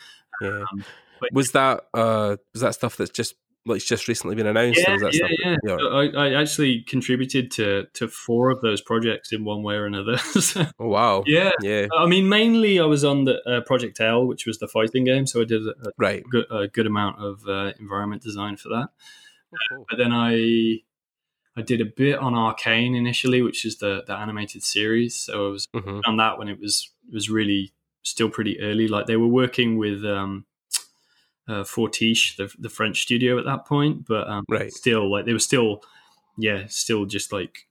Yeah. Um, but was that, uh, was that stuff that's just, like it's just recently been announced. Yeah, or is that yeah, yeah. yeah. So I, I actually contributed to to four of those projects in one way or another. so, oh, wow. Yeah. yeah. I mean, mainly I was on the uh, Project L, which was the fighting game. So I did a, a, right. good, a good amount of uh, environment design for that. Oh, cool. uh, but then I I did a bit on Arcane initially, which is the, the animated series. So I was mm-hmm. on that when it was, it was really still pretty early. Like they were working with... Um, Uh, Fortiche, the the French studio at that point, but um, right. still like they were still, yeah, still just like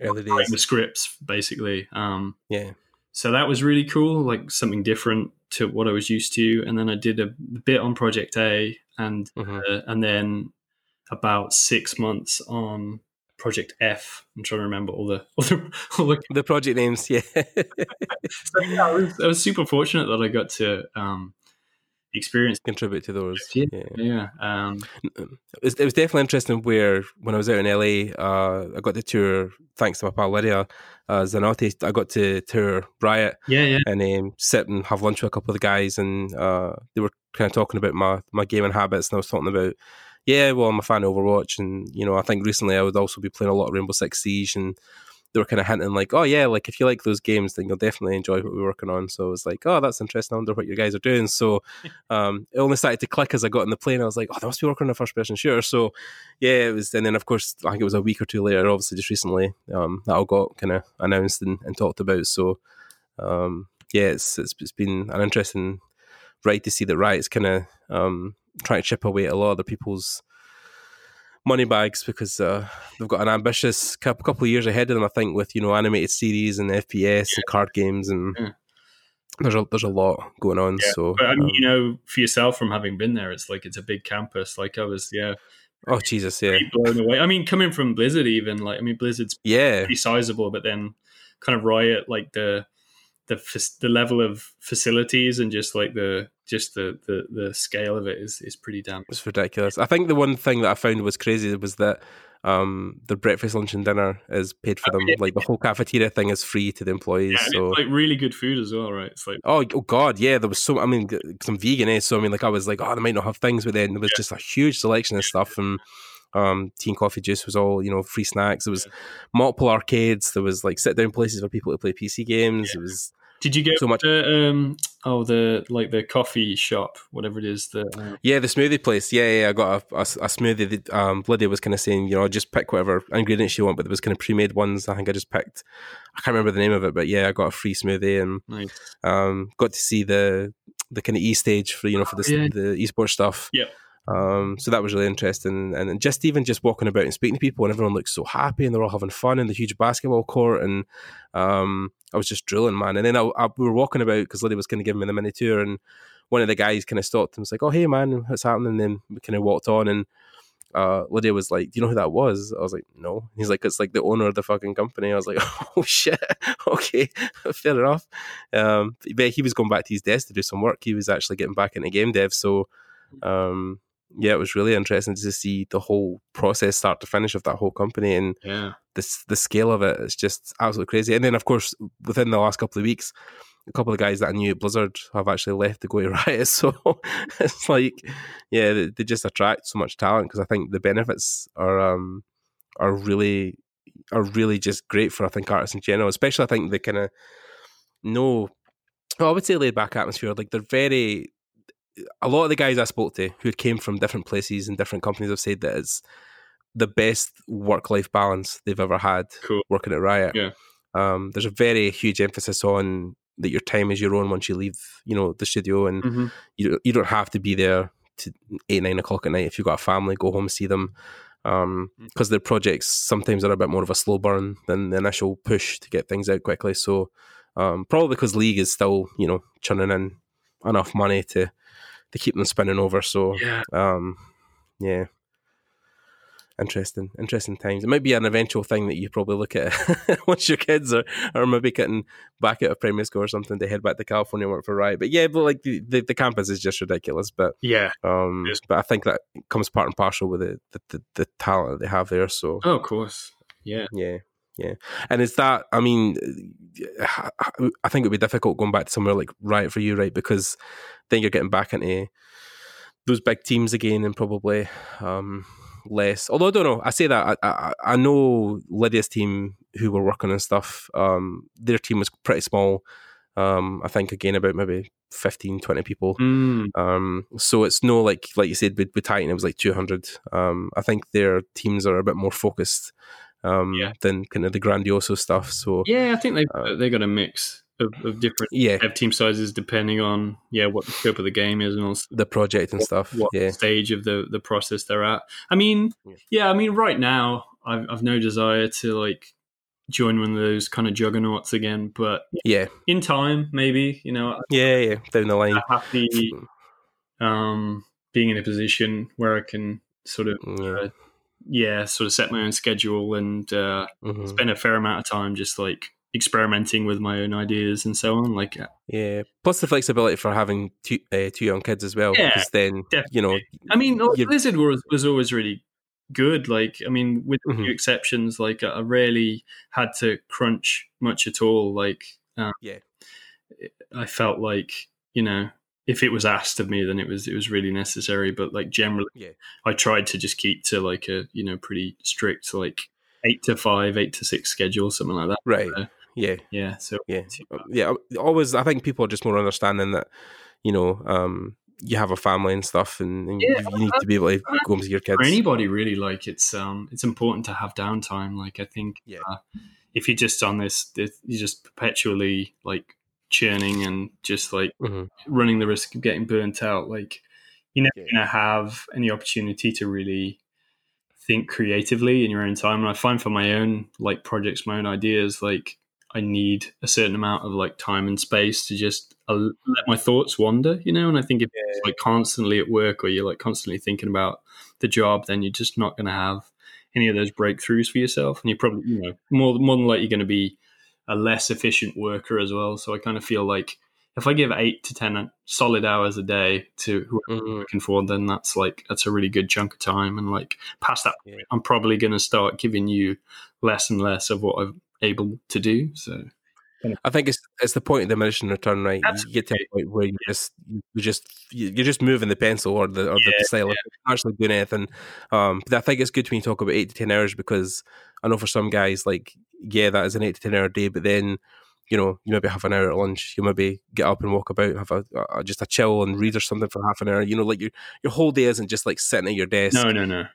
writing the scripts basically. Um, yeah, so that was really cool, like something different to what I was used to. And then I did a bit on Project A, and mm-hmm. uh, and then about six months on Project F. I'm trying to remember all the all the, all the-, the project names. Yeah, so, yeah, I was, I was super fortunate that I got to. Um, experience contribute to those yeah, yeah. yeah. Um, it, was, it was definitely interesting where when I was out in L A uh, I got to tour thanks to my pal Lydia uh, Zanotti. I got to tour Riot yeah, yeah. and um, sit and have lunch with a couple of the guys and uh, they were kind of talking about my, my gaming habits and I was talking about yeah well I'm a fan of Overwatch and you know I think recently I would also be playing a lot of Rainbow Six Siege and they were kind of hinting like, oh yeah, like if you like those games, then you'll definitely enjoy what we're working on. So I was like, oh, that's interesting. I wonder what you guys are doing. So um, it only started to click as I got on the plane. I was like, oh, they must be working on a first person shooter. So yeah, it was. And then of course, I think it was a week or two later, obviously just recently, um, that all got kind of announced and, and talked about. So um, yeah, it's, it's it's been an interesting ride to see that Riot's kind of um, trying to chip away at a lot of other people's money bags because uh, they've got an ambitious couple, couple of years ahead of them, I think, with you know animated series and F P S yeah. and card games and yeah. there's a there's a lot going on. Yeah. So, but, I mean, um, you know, for yourself from having been there, it's like it's a big campus. Like I was, yeah. Oh Jesus, yeah. Blown away. I mean, coming from Blizzard, even like I mean, Blizzard's yeah pretty sizable, but then kind of Riot, like the the the level of facilities and just like the. Just the, the, the scale of it is, is pretty damn. It's ridiculous. I think the one thing that I found was crazy was that um, the breakfast, lunch, and dinner is paid for them. Oh, yeah. Like the whole cafeteria thing is free to the employees. Yeah, so it's like really good food as well, right? It's like oh, oh god, yeah. There was so I mean, some vegan, eh? So I mean, like I was like, oh, they might not have things, but then there was yeah. just a huge selection of stuff and. Um, tea and coffee juice was all, you know, free snacks. There was yeah. multiple arcades. There was like sit down places for people to play P C games. Yeah. It was. Did you get so much? The, um, oh, the like the coffee shop, whatever it is. The uh... yeah, the smoothie place. Yeah, yeah, I got a, a, a smoothie. That, um, Lydia was kind of saying, you know, just pick whatever ingredients you want, but there was kind of pre-made ones. I think I just picked. I can't remember the name of it, but yeah, I got a free smoothie and nice. um, got to see the the kind of e stage for you know for the yeah. the esports stuff. Yeah. Um, so that was really interesting, and, and just even just walking about and speaking to people, and everyone looks so happy, and they're all having fun in the huge basketball court, and um, I was just drooling, man. And then I, I, we were walking about because Lydia was kind of giving me the mini tour, and one of the guys kind of stopped and was like, "Oh, hey, man, what's happening?" And then we kind of walked on, and uh, Lydia was like, "Do you know who that was?" I was like, "No." And he's like, "It's like the owner of the fucking company." I was like, "Oh shit, okay, fair enough." Um, but he was going back to his desk to do some work. He was actually getting back into game dev, so. Um, yeah, it was really interesting to see the whole process start to finish of that whole company and yeah. the, the scale of it. It's just absolutely crazy. And then, of course, within the last couple of weeks, a couple of guys that I knew at Blizzard have actually left to go to Riot. So it's like, yeah, they, they just attract so much talent because I think the benefits are um, are really are really just great for, I think, artists in general. Especially, I think, the kind of, no, well, I would say laid-back atmosphere. Like, they're very... A lot of the guys I spoke to who came from different places and different companies have said that it's the best work-life balance they've ever had cool. working at Riot. Yeah. Um, there's a very huge emphasis on that your time is your own once you leave, you know, the studio, and mm-hmm. you you don't have to be there to eight, nine o'clock at night. If you've got a family, go home, see them. Um, because their projects sometimes are a bit more of a slow burn than the initial push to get things out quickly. So, um, probably because League is still, you know, churning in enough money to to keep them spinning over. So, yeah. um, yeah. Interesting, interesting times. It might be an eventual thing that you probably look at once your kids are, are maybe getting back out of primary school or something. They head back to California and work for Riot. But yeah, but like the, the, the campus is just ridiculous. But yeah, um, yes. but I think that comes part and parcel with the the, the the talent that they have there. So oh, of course, yeah, yeah, yeah. And it's that. I mean, I think it'd be difficult going back to somewhere like Riot for you, right? Because then you're getting back into those big teams again, and probably. Um, less although I don't know I say that I, I, I know Lydia's team who were working on stuff, um, their team was pretty small, um, I think again about maybe fifteen, twenty people. mm. Um, so it's no like like you said with, with Titan it was like two hundred. um, I think their teams are a bit more focused um, yeah. than kind of the grandioso stuff, so yeah I think they uh, they got a mix of, of different yeah. team sizes depending on yeah what the scope of the game is and also the project and what, stuff what yeah. stage of the, the process they're at. I mean yeah, yeah I mean right now I've, I've no desire to like join one of those kind of juggernauts again, but yeah in time maybe, you know, yeah yeah down the line I'm happy um, being in a position where I can sort of yeah, uh, yeah sort of set my own schedule and uh, mm-hmm. spend a fair amount of time just like experimenting with my own ideas and so on, like yeah. Plus the flexibility for having two uh, two young kids as well, yeah, because then definitely. You know, I mean, Blizzard was, was always really good. Like, I mean, with mm-hmm. a few exceptions, like I rarely had to crunch much at all. Like, um, yeah, I felt like you know, if it was asked of me, then it was it was really necessary. But like generally, yeah. I tried to just keep to like a you know pretty strict like eight to five, eight to six schedule, something like that. Right. So, Yeah, yeah, so yeah, yeah. Always, I think people are just more understanding that, you know, um, you have a family and stuff, and, and yeah, you need I, to be able to I, go home to your kids. For anybody, really, like it's um, it's important to have downtime. Like I think, yeah, uh, if you're just on this, this, you're just perpetually like churning and just like mm-hmm. running the risk of getting burnt out. Like you're never yeah. gonna have any opportunity to really think creatively in your own time. And I find for my own like projects, my own ideas, like. I need a certain amount of like time and space to just uh, let my thoughts wander, you know? And I think if yeah. you're like constantly at work or you're like constantly thinking about the job, then you're just not going to have any of those breakthroughs for yourself. And you're probably, you know, more, more than likely going to be a less efficient worker as well. So I kind of feel like if I give eight to ten solid hours a day to whoever mm-hmm. I'm working for, then that's like, that's a really good chunk of time. And like past that, yeah. I'm probably going to start giving you less and less of what I've, able to do. So I think it's it's the point of diminishing return, right? Absolutely. You get to a point where you just you just you're just moving the pencil or the or yeah, the stylus, yeah. actually doing anything. Um, but I think it's good when you talk about eight to ten hours because I know for some guys, like yeah, that is an eight to ten hour day, but then you know you maybe have an hour at lunch, you maybe get up and walk about, have a, a just a chill and read or something for half an hour. You know, like your your whole day isn't just like sitting at your desk. No, no, no.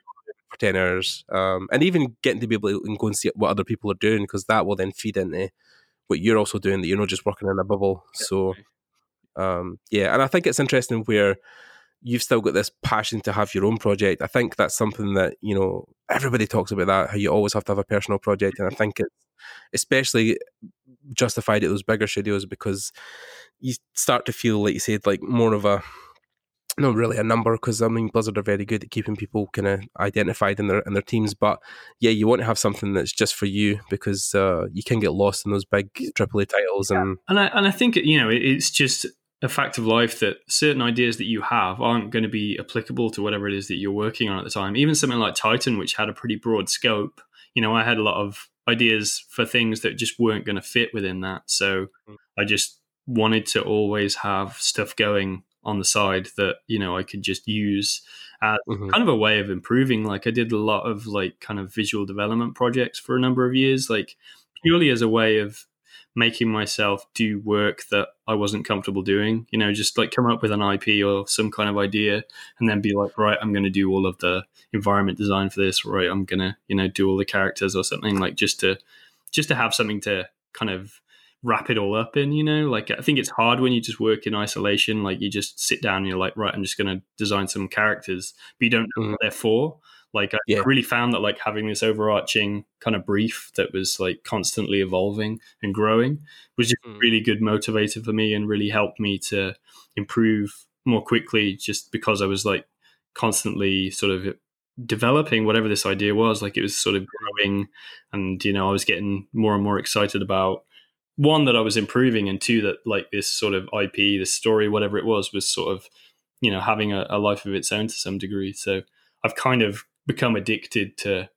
For ten hours, um, and even getting to be able to go and see what other people are doing, because that will then feed into what you're also doing, that you're not just working in a bubble. So um, yeah, and I think it's interesting where you've still got this passion to have your own project. I think that's something that, you know, everybody talks about, that how you always have to have a personal project, and I think it's especially justified at those bigger studios because you start to feel, like you said, like more of a not really a number, because I mean Blizzard are very good at keeping people kind of identified in their in their teams, but yeah, you want to have something that's just for you because uh, you can get lost in those big triple A titles. Yeah. And and I and I think you know it's just a fact of life that certain ideas that you have aren't going to be applicable to whatever it is that you're working on at the time. Even something like Titan, which had a pretty broad scope, you know, I had a lot of ideas for things that just weren't going to fit within that. So I just wanted to always have stuff going on the side that, you know, I could just use as mm-hmm. kind of a way of improving. Like I did a lot of like kind of visual development projects for a number of years, like purely as a way of making myself do work that I wasn't comfortable doing, you know, just like come up with an I P or some kind of idea and then be like, right, I'm going to do all of the environment design for this. Right. I'm going to, you know, do all the characters or something, like just to, just to have something to kind of wrap it all up in, you know, like I think it's hard when you just work in isolation, like you just sit down and you're like, right, I'm just going to design some characters, but you don't know mm. what they're for. Like I yeah. really found that like having this overarching kind of brief that was like constantly evolving and growing was just mm. really good motivator for me and really helped me to improve more quickly, just because I was like constantly sort of developing whatever this idea was. Like it was sort of growing and, you know, I was getting more and more excited about one, that I was improving, and two, that like this sort of I P, this story, whatever it was, was sort of, you know, having a, a life of its own to some degree. So I've kind of become addicted to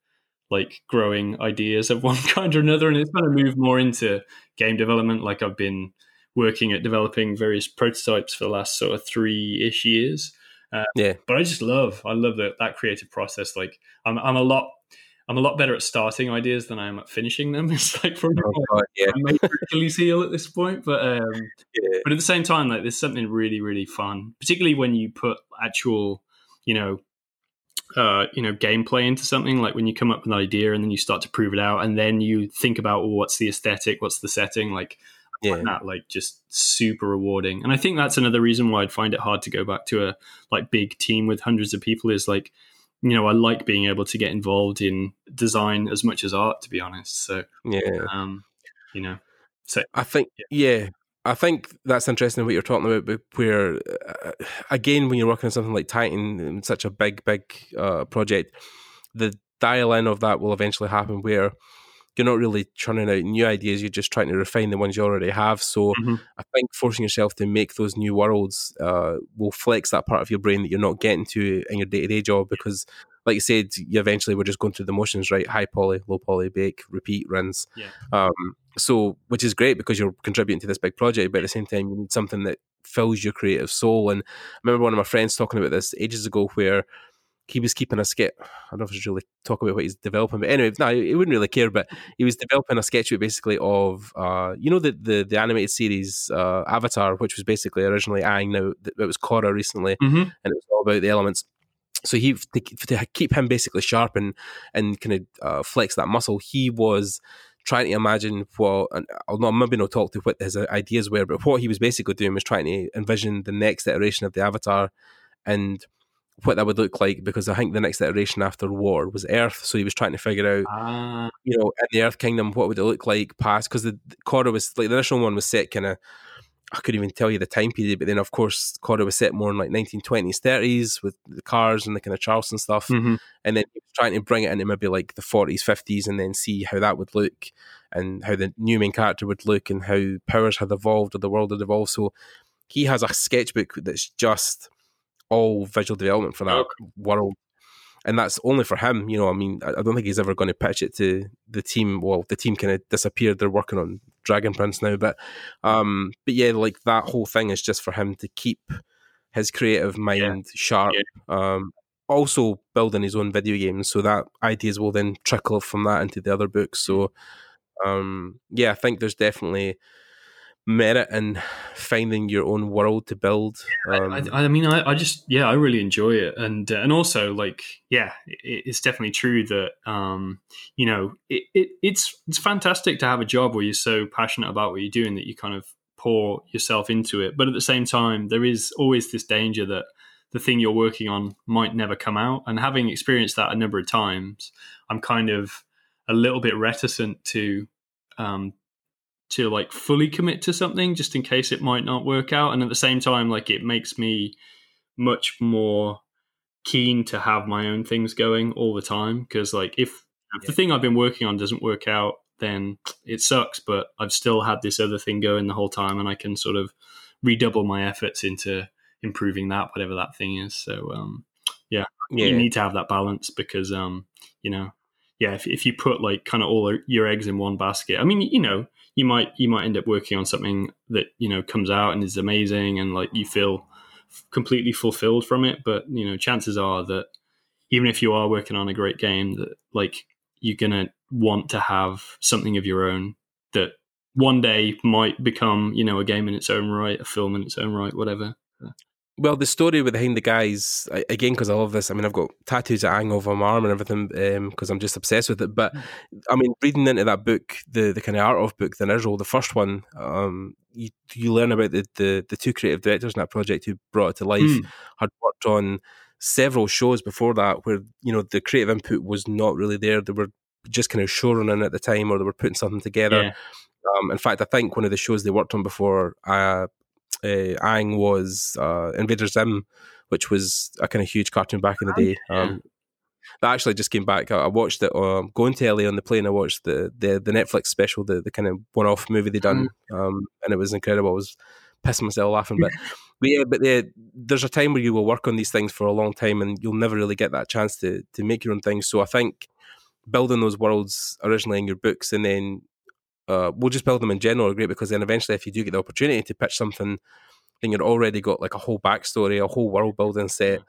like growing ideas of one kind or another, and it's kind of moved more into game development. Like I've been working at developing various prototypes for the last sort of three-ish years. Uh, yeah. But I just love, I love that, that creative process. Like I'm, I'm a lot, I'm a lot better at starting ideas than I am at finishing them. It's like probably oh, God, yeah. I'm a Achilles heel at this point, but um, yeah. but at the same time, like there's something really, really fun, particularly when you put actual, you know, uh you know gameplay into something, like when you come up with an idea and then you start to prove it out and then you think about, well, what's the aesthetic, what's the setting, like I yeah. find that like just super rewarding. And I think that's another reason why I'd find it hard to go back to a like big team with hundreds of people, is like, you know, I like being able to get involved in design as much as art, to be honest. So yeah um you know so I think yeah, yeah. I think that's interesting what you're talking about, where, uh, again, when you're working on something like Titan, such a big, big uh, project, the dial-in of that will eventually happen where you're not really churning out new ideas, you're just trying to refine the ones you already have. So mm-hmm. I think forcing yourself to make those new worlds uh, will flex that part of your brain that you're not getting to in your day-to-day job, because, like you said, you eventually were just going through the motions, right? High poly, low poly, bake, repeat, rinse. Yeah. Um, so, which is great because you're contributing to this big project, but at the same time, you need something that fills your creative soul. And I remember one of my friends talking about this ages ago, where he was keeping a sketch. I don't know if I should really talk about what he's developing, but anyway, no, he wouldn't really care, but he was developing a sketchbook basically of, uh, you know, the, the, the animated series uh, Avatar, which was basically originally Aang, now it was Korra recently, mm-hmm. and it was all about the elements. So he to, to keep him basically sharp and and kind of uh, flex that muscle, he was trying to imagine what, and I'll not maybe not talk to what his ideas were, but what he was basically doing was trying to envision the next iteration of the Avatar and what that would look like, because I think the next iteration after war was Earth. So he was trying to figure out, ah. you know, in the Earth Kingdom, what would it look like past, because the, the Korra was, like the initial one was set kind of, I couldn't even tell you the time period, but then of course Korra was set more in like nineteen twenties, thirties with the cars and the kind of Charleston stuff, mm-hmm. and then trying to bring it into maybe like the forties, fifties, and then see how that would look and how the new main character would look and how powers had evolved or the world had evolved. So he has a sketchbook that's just all visual development for that okay. world. And that's only for him, you know. I mean, I don't think he's ever going to pitch it to the team. Well, the team kind of disappeared. They're working on Dragon Prince now, but, um, but yeah, like that whole thing is just for him to keep his creative mind yeah. sharp. Yeah. Um, also building his own video games, so that ideas will then trickle from that into the other books. So, um, yeah, I think there's definitely merit in finding your own world to build. Um, I, I mean, I, I just, yeah, I really enjoy it. And, uh, and also like, yeah, it, it's definitely true that, um, you know, it, it, it's, it's fantastic to have a job where you're so passionate about what you're doing that you kind of pour yourself into it. But at the same time, there is always this danger that the thing you're working on might never come out. And having experienced that a number of times, I'm kind of a little bit reticent to, um, to like fully commit to something just in case it might not work out. And at the same time, like it makes me much more keen to have my own things going all the time. Cause like if, if yeah. the thing I've been working on doesn't work out, then it sucks, but I've still had this other thing going the whole time and I can sort of redouble my efforts into improving that, whatever that thing is. So um, yeah, yeah, you need to have that balance because um, you know, yeah, if, if you put like kind of all your eggs in one basket, I mean, you know, you might you might end up working on something that, you know, comes out and is amazing and like you feel f- completely fulfilled from it. But, you know, chances are that even if you are working on a great game, that like you're going to want to have something of your own that one day might become, you know, a game in its own right, a film in its own right, whatever. Well, the story behind the guys, again, because I love this, I mean, I've got tattoos that hang over my arm and everything because um, I'm just obsessed with it. But, I mean, reading into that book, the, the kind of art of book, the original, the first one, um, you you learn about the, the, the two creative directors in that project who brought it to life, mm. had worked on several shows before that where, you know, the creative input was not really there. They were just kind of showrunning at the time, or they were putting something together. Yeah. Um, in fact, I think one of the shows they worked on before uh, uh, Aang was uh, Invader Zim, which was a kind of huge cartoon back in the day. Um, that actually just came back. I, I watched it uh, going to L A on the plane. I watched the the, the Netflix special, the, the kind of one-off movie they done, um, and it was incredible. I was pissing myself laughing. But, but yeah, but yeah, there's a time where you will work on these things for a long time, and you'll never really get that chance to to make your own things. So I think building those worlds originally in your books, and then Uh, we'll just build them in general, great, because then eventually if you do get the opportunity to pitch something, then you've already got like a whole backstory, a whole world building set.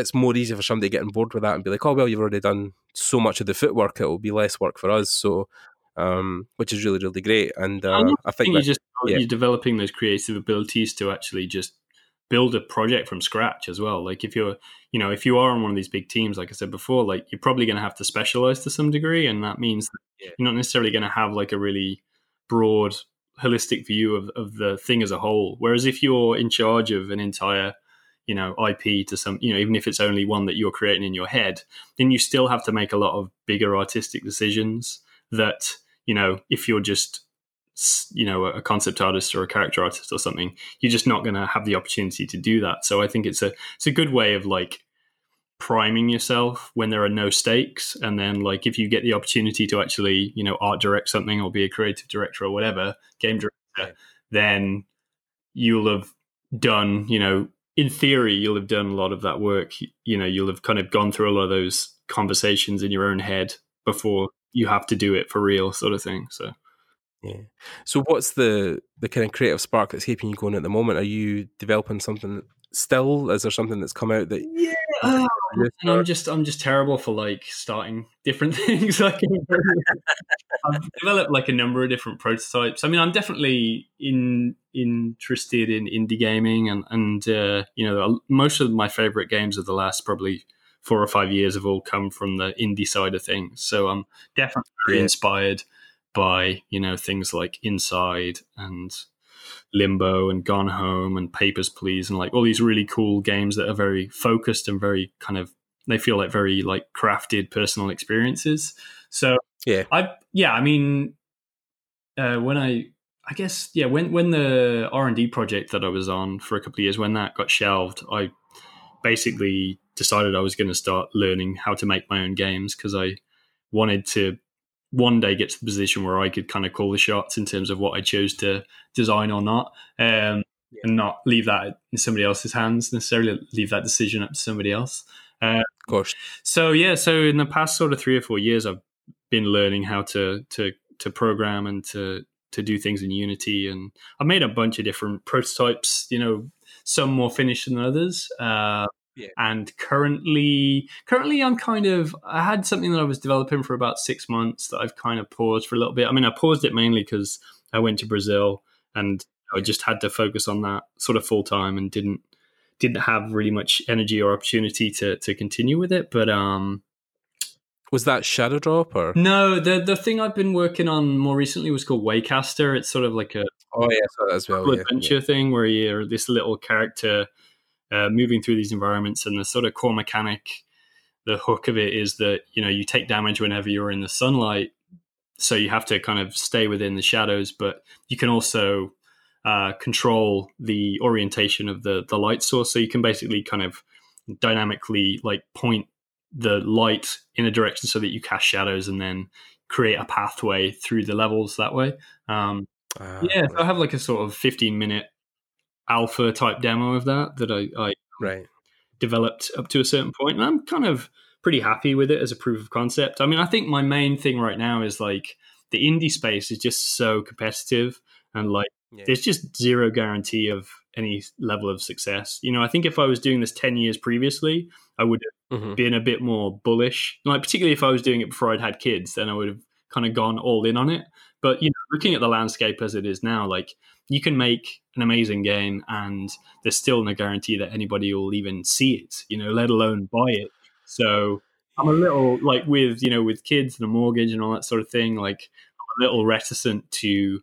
It's more easy for somebody getting bored with that and be like, oh, well, you've already done so much of the footwork, it'll be less work for us. So, um, which is really, really great. And uh, I think you're that, just yeah. you're developing those creative abilities to actually just build a project from scratch as well. Like if you're, you know, if you are on one of these big teams, like I said before, like you're probably going to have to specialize to some degree. And that means that yeah. you're not necessarily going to have like a really broad, holistic view of, of the thing as a whole. Whereas if you're in charge of an entire, you know, I P to some, you know, even if it's only one that you're creating in your head, then you still have to make a lot of bigger artistic decisions that, you know, if you're just, you know, a concept artist or a character artist or something, you're just not going to have the opportunity to do that. So I think it's a it's a good way of like priming yourself when there are no stakes, and then like if you get the opportunity to actually, you know, art direct something or be a creative director or whatever, game director, then you'll have done, you know, in theory you'll have done a lot of that work. You know, you'll have kind of gone through a lot of those conversations in your own head before you have to do it for real, sort of thing. So yeah. So what's the, the kind of creative spark that's keeping you going at the moment? Are you developing something still? Is there something that's come out that? Yeah, uh, and I'm just I'm just terrible for like starting different things. Like I've developed like a number of different prototypes. I mean, I'm definitely in interested in indie gaming, and and uh, you know, most of my favorite games of the last probably four or five years have all come from the indie side of things. So I'm definitely very yeah. inspired by, you know, things like Inside and Limbo and Gone Home and Papers, Please, and like all these really cool games that are very focused and very kind of, they feel like very like crafted personal experiences. So yeah, I yeah, I mean, uh, when I, I guess, yeah, when, when the R and D project that I was on for a couple of years, when that got shelved, I basically decided I was going to start learning how to make my own games, because I wanted to one day get to the position where I could kind of call the shots in terms of what I chose to design or not, um, yeah. and not leave that in somebody else's hands, necessarily leave that decision up to somebody else. Uh, of course. So, yeah, so in the past sort of three or four years, I've been learning how to to to program and to, to do things in Unity. And I've made a bunch of different prototypes, you know, some more finished than others. Uh, Yeah. And currently, currently I'm kind of, I had something that I was developing for about six months that I've kind of paused for a little bit. I mean, I paused it mainly because I went to Brazil and I just had to focus on that sort of full time and didn't, didn't have really much energy or opportunity to, to continue with it. But, um, was that Shadow Drop or? No, the, the thing I've been working on more recently was called Waycaster. It's sort of like a oh yeah, as well, yeah. adventure yeah. thing where you're this little character Uh, moving through these environments, and the sort of core mechanic, the hook of it is that, you know, you take damage whenever you're in the sunlight, so you have to kind of stay within the shadows, but you can also uh, control the orientation of the the light source, so you can basically kind of dynamically like point the light in a direction so that you cast shadows and then create a pathway through the levels that way. Um, uh, yeah, so I have like a sort of fifteen minute alpha type demo of that that I, I right. developed up to a certain point, and I'm kind of pretty happy with it as a proof of concept. I mean, I think my main thing right now is like the indie space is just so competitive, and like yeah. there's just zero guarantee of any level of success. You know, I think if I was doing this ten years previously, I would have mm-hmm. been a bit more bullish. Like particularly if I was doing it before I'd had kids, then I would have kind of gone all in on it. But, you know, looking at the landscape as it is now, like, you can make an amazing game and there's still no guarantee that anybody will even see it, you know, let alone buy it. So I'm a little, like, with, you know, with kids and a mortgage and all that sort of thing, like, I'm a little reticent to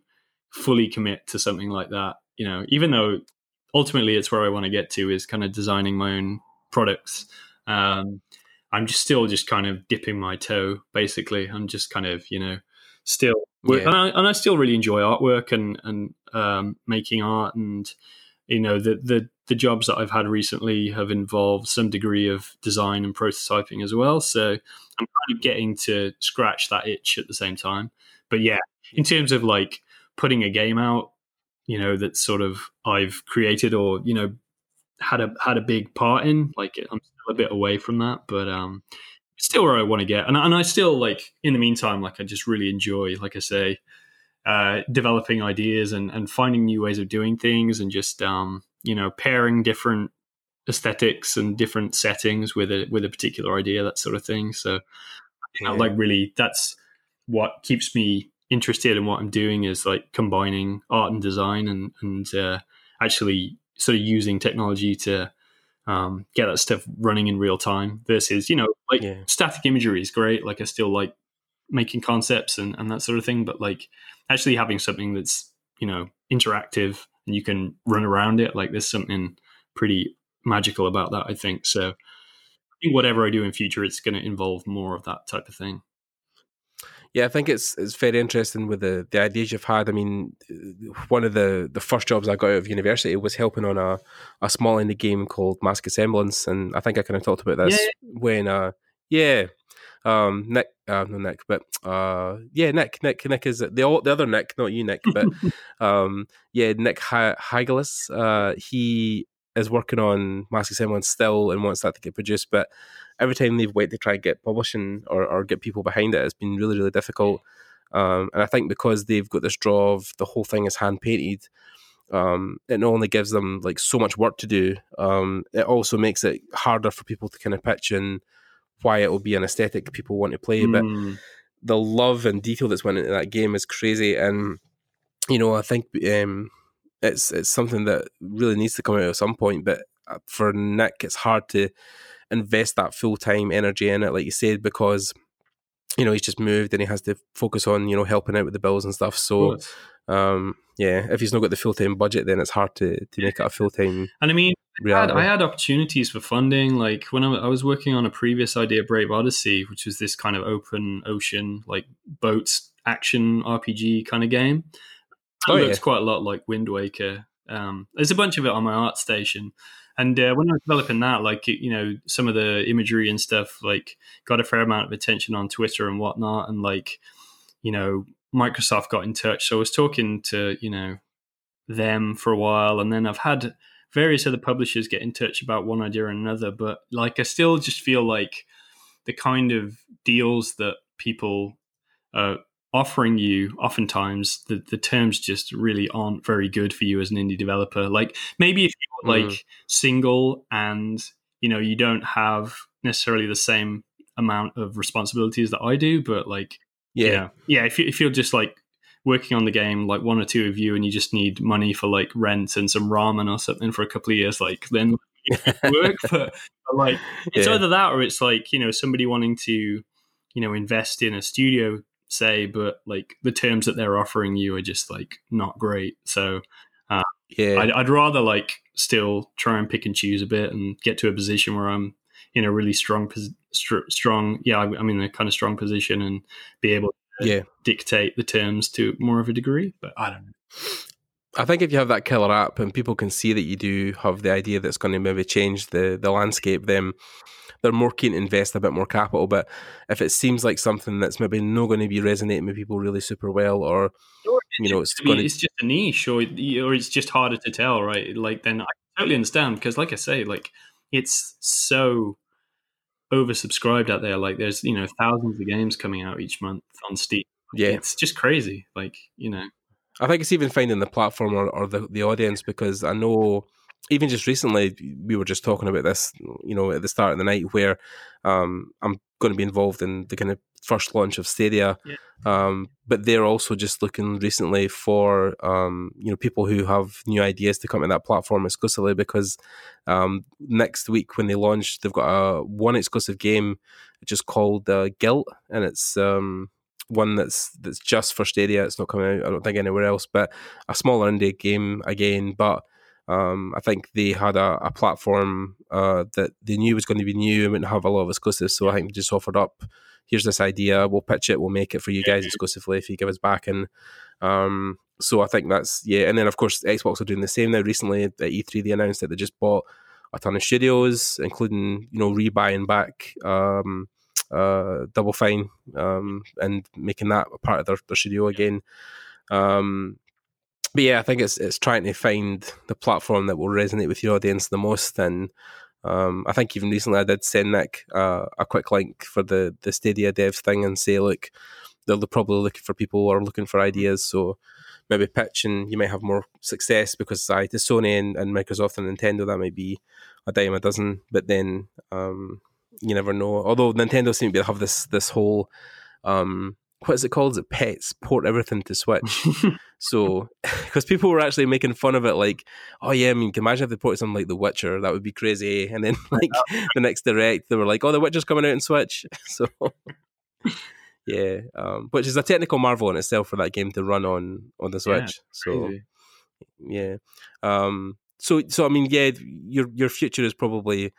fully commit to something like that, you know, even though ultimately it's where I want to get to, is kind of designing my own products. Um, I'm just still just kind of dipping my toe, basically. I'm just kind of, you know, still work. Yeah. And, I, and I still really enjoy artwork and, and um, making art. And, you know, the, the, the jobs that I've had recently have involved some degree of design and prototyping as well. So I'm kind of getting to scratch that itch at the same time. But yeah, in terms of like putting a game out, you know, that sort of I've created or, you know, had a had a big part in, like, I'm still a bit away from that, but um it's still where I want to get. And, and I still, like, in the meantime, like, I just really enjoy, like I say, uh developing ideas and and finding new ways of doing things, and just um you know, pairing different aesthetics and different settings with a with a particular idea, that sort of thing. So you know, yeah. like, really, that's what keeps me interested in what I'm doing, is like combining art and design and and uh actually sort of using technology to um, get that stuff running in real time versus, you know, like yeah. static imagery is great. Like, I still like making concepts and, and that sort of thing, but like actually having something that's, you know, interactive and you can run around it. Like, there's something pretty magical about that, I think. So I think whatever I do in future, it's going to involve more of that type of thing. Yeah, I think it's it's very interesting with the, the ideas you've had. I mean, one of the, the first jobs I got out of university was helping on a, a small indie game called Mask of Semblance, and I think I kind of talked about this yeah. when, uh, yeah, um, Nick, uh, no Nick, but uh, yeah, Nick, Nick, Nick is the the other Nick, not you, Nick, but um, yeah, Nick Hagelis, uh, he is working on Mask of Semblance still and wants that to get produced, but every time they've waited to try and get publishing or, or get people behind it, it's been really, really difficult. Um, and I think because they've got this draw of the whole thing is hand-painted, um, it not only gives them like so much work to do, um, it also makes it harder for people to kind of pitch in why it will be an aesthetic people want to play. Mm. But the love and detail that's went into that game is crazy. And, you know, I think um, it's it's something that really needs to come out at some point. But for Nick, it's hard to invest that full-time energy in it, like you said, because, you know, he's just moved and he has to focus on, you know, helping out with the bills and stuff. So um yeah, if he's not got the full-time budget, then it's hard to to yeah. make it a full-time. And I mean, I had, I had opportunities for funding, like when I, I was working on a previous idea, Brave Odyssey, which was this kind of open ocean, like boats action R P G kind of game. It oh, looks yeah. quite a lot like Wind Waker. Um there's a bunch of it on my art station. And uh, when I was developing that, like, you know, some of the imagery and stuff, like, got a fair amount of attention on Twitter and whatnot. And, like, you know, Microsoft got in touch. So I was talking to, you know, them for a while. And then I've had various other publishers get in touch about one idea or another. But, like, I still just feel like the kind of deals that people are offering you, oftentimes the, the terms just really aren't very good for you as an indie developer. Like, maybe if you like mm. single and, you know, you don't have necessarily the same amount of responsibilities that I do, but like, yeah, you know, yeah. If, you, if you're just like working on the game, like one or two of you, and you just need money for like rent and some ramen or something for a couple of years, like then work. But, but like, it's yeah. either that or it's like, you know, somebody wanting to, you know, invest in a studio, say, but like the terms that they're offering you are just like not great. So uh, yeah, I'd, I'd rather like still try and pick and choose a bit and get to a position where I'm in a really strong, st- strong, yeah, I'm in a kind of strong position and be able to yeah. dictate the terms to more of a degree. But I don't know. I think if you have that killer app and people can see that you do have the idea that's going to maybe change the the landscape, then they're more keen to invest a bit more capital. But if it seems like something that's maybe not going to be resonating with people really super well, or, or you know, it's, I mean, to... it's just a niche, or, or it's just harder to tell, right? Like, then I totally understand, because like I say, like, it's so oversubscribed out there. Like, there's, you know, thousands of games coming out each month on Steam. Like, yeah. It's just crazy. Like, you know, I think it's even finding the platform or, or the, the audience, because I know even just recently, we were just talking about this, you know, at the start of the night, where um, I'm going to be involved in the kind of first launch of Stadia. Yeah. Um, but they're also just looking recently for, um, you know, people who have new ideas to come to that platform exclusively, because um, next week when they launch, they've got a, one exclusive game, which is called uh, Guilt, and it's um, one that's that's just for Stadia. It's not coming out, I don't think, anywhere else, but a smaller indie game again. But Um, I think they had a, a platform uh, that they knew was going to be new and wouldn't have a lot of exclusives. So I think they just offered up, here's this idea, we'll pitch it, we'll make it for you guys exclusively if you give us back. And um, so I think that's, yeah. And then, of course, Xbox are doing the same now. Recently at E three, they announced that they just bought a ton of studios, including, you know, rebuying back um, uh, Double Fine um, and making that a part of their, their studio again. Um But yeah, I think it's it's trying to find the platform that will resonate with your audience the most. And um, I think even recently I did send Nick uh, a quick link for the, the Stadia devs thing and say, look, they're probably looking for people or looking for ideas. So maybe pitch and you might have more success, because I, to Sony and, and Microsoft and Nintendo, that might be a dime a dozen. But then um, you never know. Although Nintendo seem to have this, this whole... Um, what is it called? Is it Pets? Port everything to Switch. So, because people were actually making fun of it, like, oh yeah, I mean, can you imagine if they ported something like The Witcher? That would be crazy. And then, like, the next direct, they were like, oh, The Witcher's coming out on Switch. So, yeah, um, which is a technical marvel in itself for that game to run on on the Switch. Yeah, so, crazy. yeah. Um, so, so I mean, yeah, your your future is probably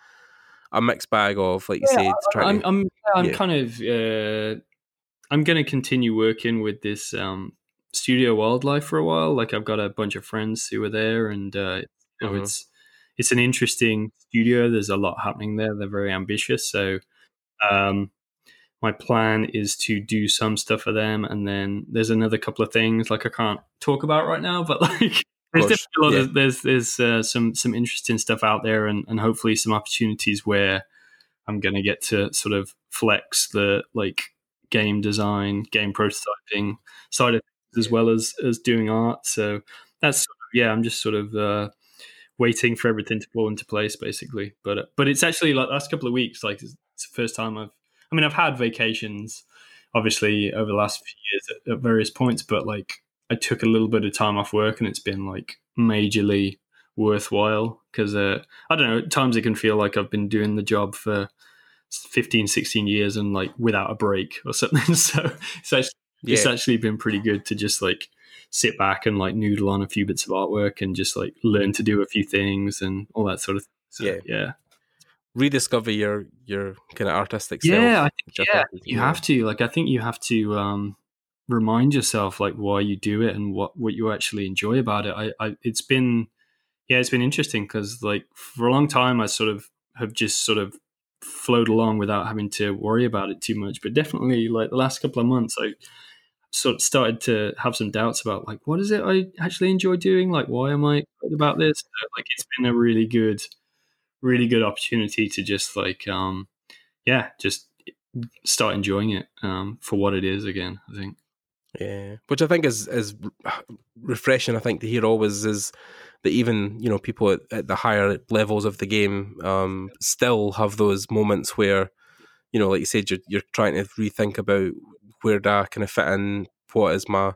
a mixed bag of, like you yeah, said, trying. I'm, to, I'm, I'm yeah. kind of. Uh... I'm going to continue working with this um, studio wildlife for a while. Like, I've got a bunch of friends who are there, and uh, you know, mm-hmm. it's it's an interesting studio. There's a lot happening there. They're very ambitious. So um, my plan is to do some stuff for them. And then there's another couple of things like I can't talk about right now, but like there's, definitely a lot yeah. of, there's, there's uh, some, some interesting stuff out there, and, and hopefully some opportunities where I'm going to get to sort of flex the, like, game design, game prototyping side of things, as well as as doing art. So that's sort of, yeah, I'm just sort of uh, waiting for everything to fall into place, basically. But uh, but it's actually like the last couple of weeks, like it's, it's the first time I've, I mean, I've had vacations, obviously, over the last few years at, at various points, but like I took a little bit of time off work, and it's been like majorly worthwhile because uh, I don't know, at times it can feel like I've been doing the job for fifteen, sixteen years and like without a break or something. So it's actually, yeah. it's actually been pretty good to just like sit back and like noodle on a few bits of artwork and just like learn to do a few things and all that sort of thing. So, yeah. yeah. Rediscover your, your kind of artistic self. Yeah, I think, yeah you have to. Like, I think you have to um, remind yourself like why you do it and what, what you actually enjoy about it. I, I It's been, yeah, it's been interesting because like for a long time I sort of have just sort of flowed along without having to worry about it too much, but definitely like the last couple of months I sort of started to have some doubts about like what is it I actually enjoy doing, like why am I excited about this? So, like it's been a really good really good opportunity to just like um yeah just start enjoying it um for what it is again, I think. Yeah, which I think is is refreshing, I think, to hear always is that even, you know, people at, at the higher levels of the game um, still have those moments where, you know, like you said, you're, you're trying to rethink about where do I kind of fit in, what is my,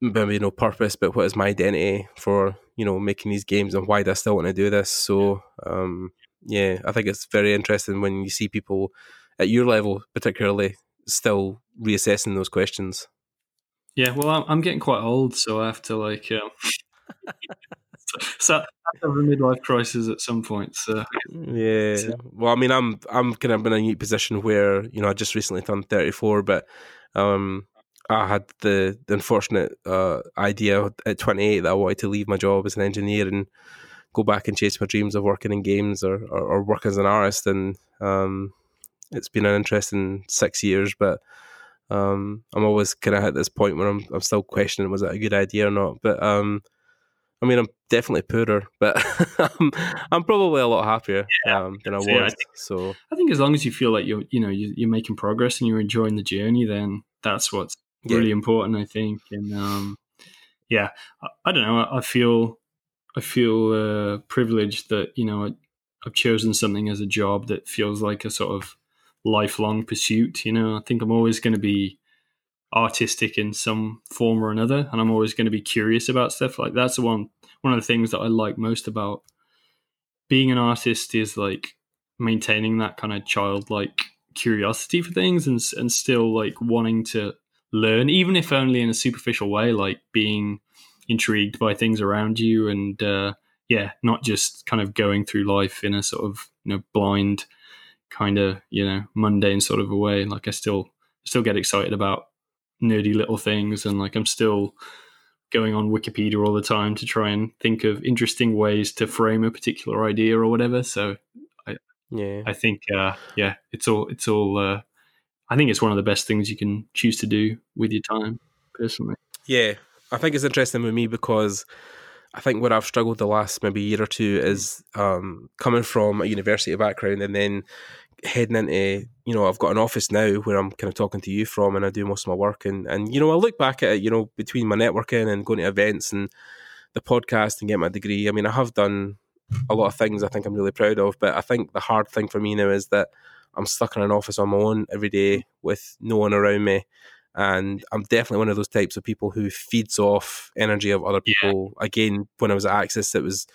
maybe no purpose, but what is my identity for, you know, making these games and why do I still want to do this? So, um, yeah, I think it's very interesting when you see people at your level particularly still reassessing those questions. Yeah, well, I'm, I'm getting quite old, so I have to like... Um... So I have to have a midlife crisis at some point. So yeah, so. Well, I mean, I'm I'm kind of in a unique position where, you know, I just recently turned thirty-four, but um, I had the, the unfortunate uh, idea at twenty-eight that I wanted to leave my job as an engineer and go back and chase my dreams of working in games or or, or work as an artist. And um, it's been an interesting six years, but. Um, I'm always kind of at this point where I'm I'm still questioning was that a good idea or not. But um, I mean, I'm definitely poorer, but I'm, I'm probably a lot happier yeah, um, than I was. Yeah, I think, so I think as long as you feel like you're you know you, you're making progress and you're enjoying the journey, then that's what's really yeah. important, I think. And um, yeah, I, I don't know. I, I feel I feel uh, privileged that you know I, I've chosen something as a job that feels like a sort of lifelong pursuit. You know, I think I'm always going to be artistic in some form or another, and I'm always going to be curious about stuff. Like, that's the one one of the things that I like most about being an artist is like maintaining that kind of childlike curiosity for things, and and still like wanting to learn, even if only in a superficial way, like being intrigued by things around you, and uh yeah, not just kind of going through life in a sort of, you know, blind kind of, you know, mundane sort of a way. Like, I still still get excited about nerdy little things, and like I'm still going on Wikipedia all the time to try and think of interesting ways to frame a particular idea or whatever. So I yeah I think uh yeah it's all it's all uh I think it's one of the best things you can choose to do with your time, personally. Yeah, I think it's interesting with me because I think where I've struggled the last maybe year or two is um, coming from a university background and then heading into, you know, I've got an office now where I'm kind of talking to you from, and I do most of my work. And, and you know, I look back at it, you know, between my networking and going to events and the podcast and getting my degree. I mean, I have done a lot of things I think I'm really proud of, but I think the hard thing for me now is that I'm stuck in an office on my own every day with no one around me. And I'm definitely one of those types of people who feeds off energy of other people. Yeah. Again, when I was at Axis, it was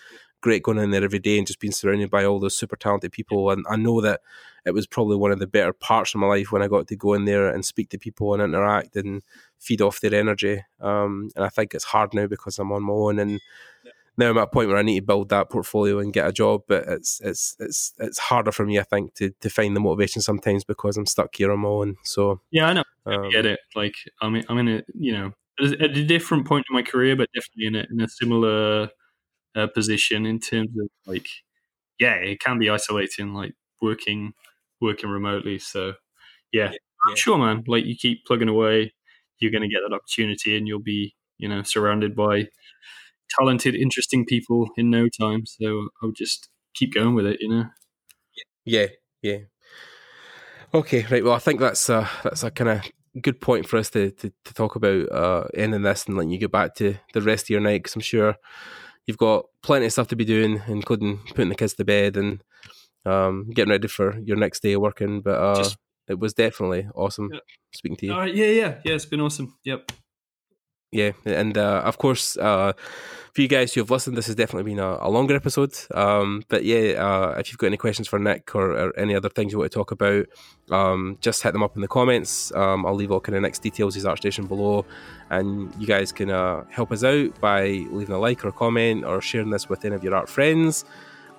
great going in there every day and just being surrounded by all those super talented people. And I know that it was probably one of the better parts of my life when I got to go in there and speak to people and interact and feed off their energy. Um, and I think it's hard now because I'm on my own. And yeah. Now I'm at a point where I need to build that portfolio and get a job, but it's it's it's it's harder for me, I think, to, to find the motivation sometimes because I'm stuck here on my own. So yeah, I know. Um, I get it. Like I'm in, I'm in a you know at a different point in my career, but definitely in a, in a similar uh, position in terms of like yeah, it can be isolating, like working working remotely. So yeah, yeah. I'm sure, man. Like you keep plugging away, you're going to get that opportunity, and you'll be you know surrounded by talented, interesting people in no time. So I'll just keep going with it, you know. Yeah, yeah. Okay, right. Well, I think that's a, that's a kind of good point for us to to, to talk about uh, ending this and letting you get back to the rest of your night, because I'm sure you've got plenty of stuff to be doing, including putting the kids to bed and um, getting ready for your next day of working. But uh, just, it was definitely awesome yeah. speaking to you. All right, yeah, yeah, yeah. It's been awesome. Yep. Yeah, and uh, of course, uh, for you guys who have listened, this has definitely been a, a longer episode. Um, but yeah, uh, if you've got any questions for Nick or, or any other things you want to talk about, um, just hit them up in the comments. Um, I'll leave all kind of Nick's details, his art station below. And you guys can uh, help us out by leaving a like or a comment or sharing this with any of your art friends.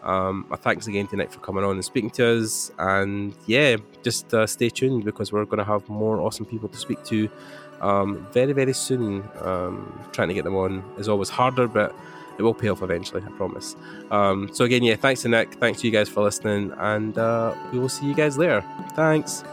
Um, thanks again to Nick for coming on and speaking to us. And yeah, just uh, stay tuned because we're going to have more awesome people to speak to. Um, very very soon. Um, trying to get them on is always harder, but it will pay off eventually, I promise. Um, so again, yeah, thanks to Nick, thanks to you guys for listening, and uh, we will see you guys later. Thanks.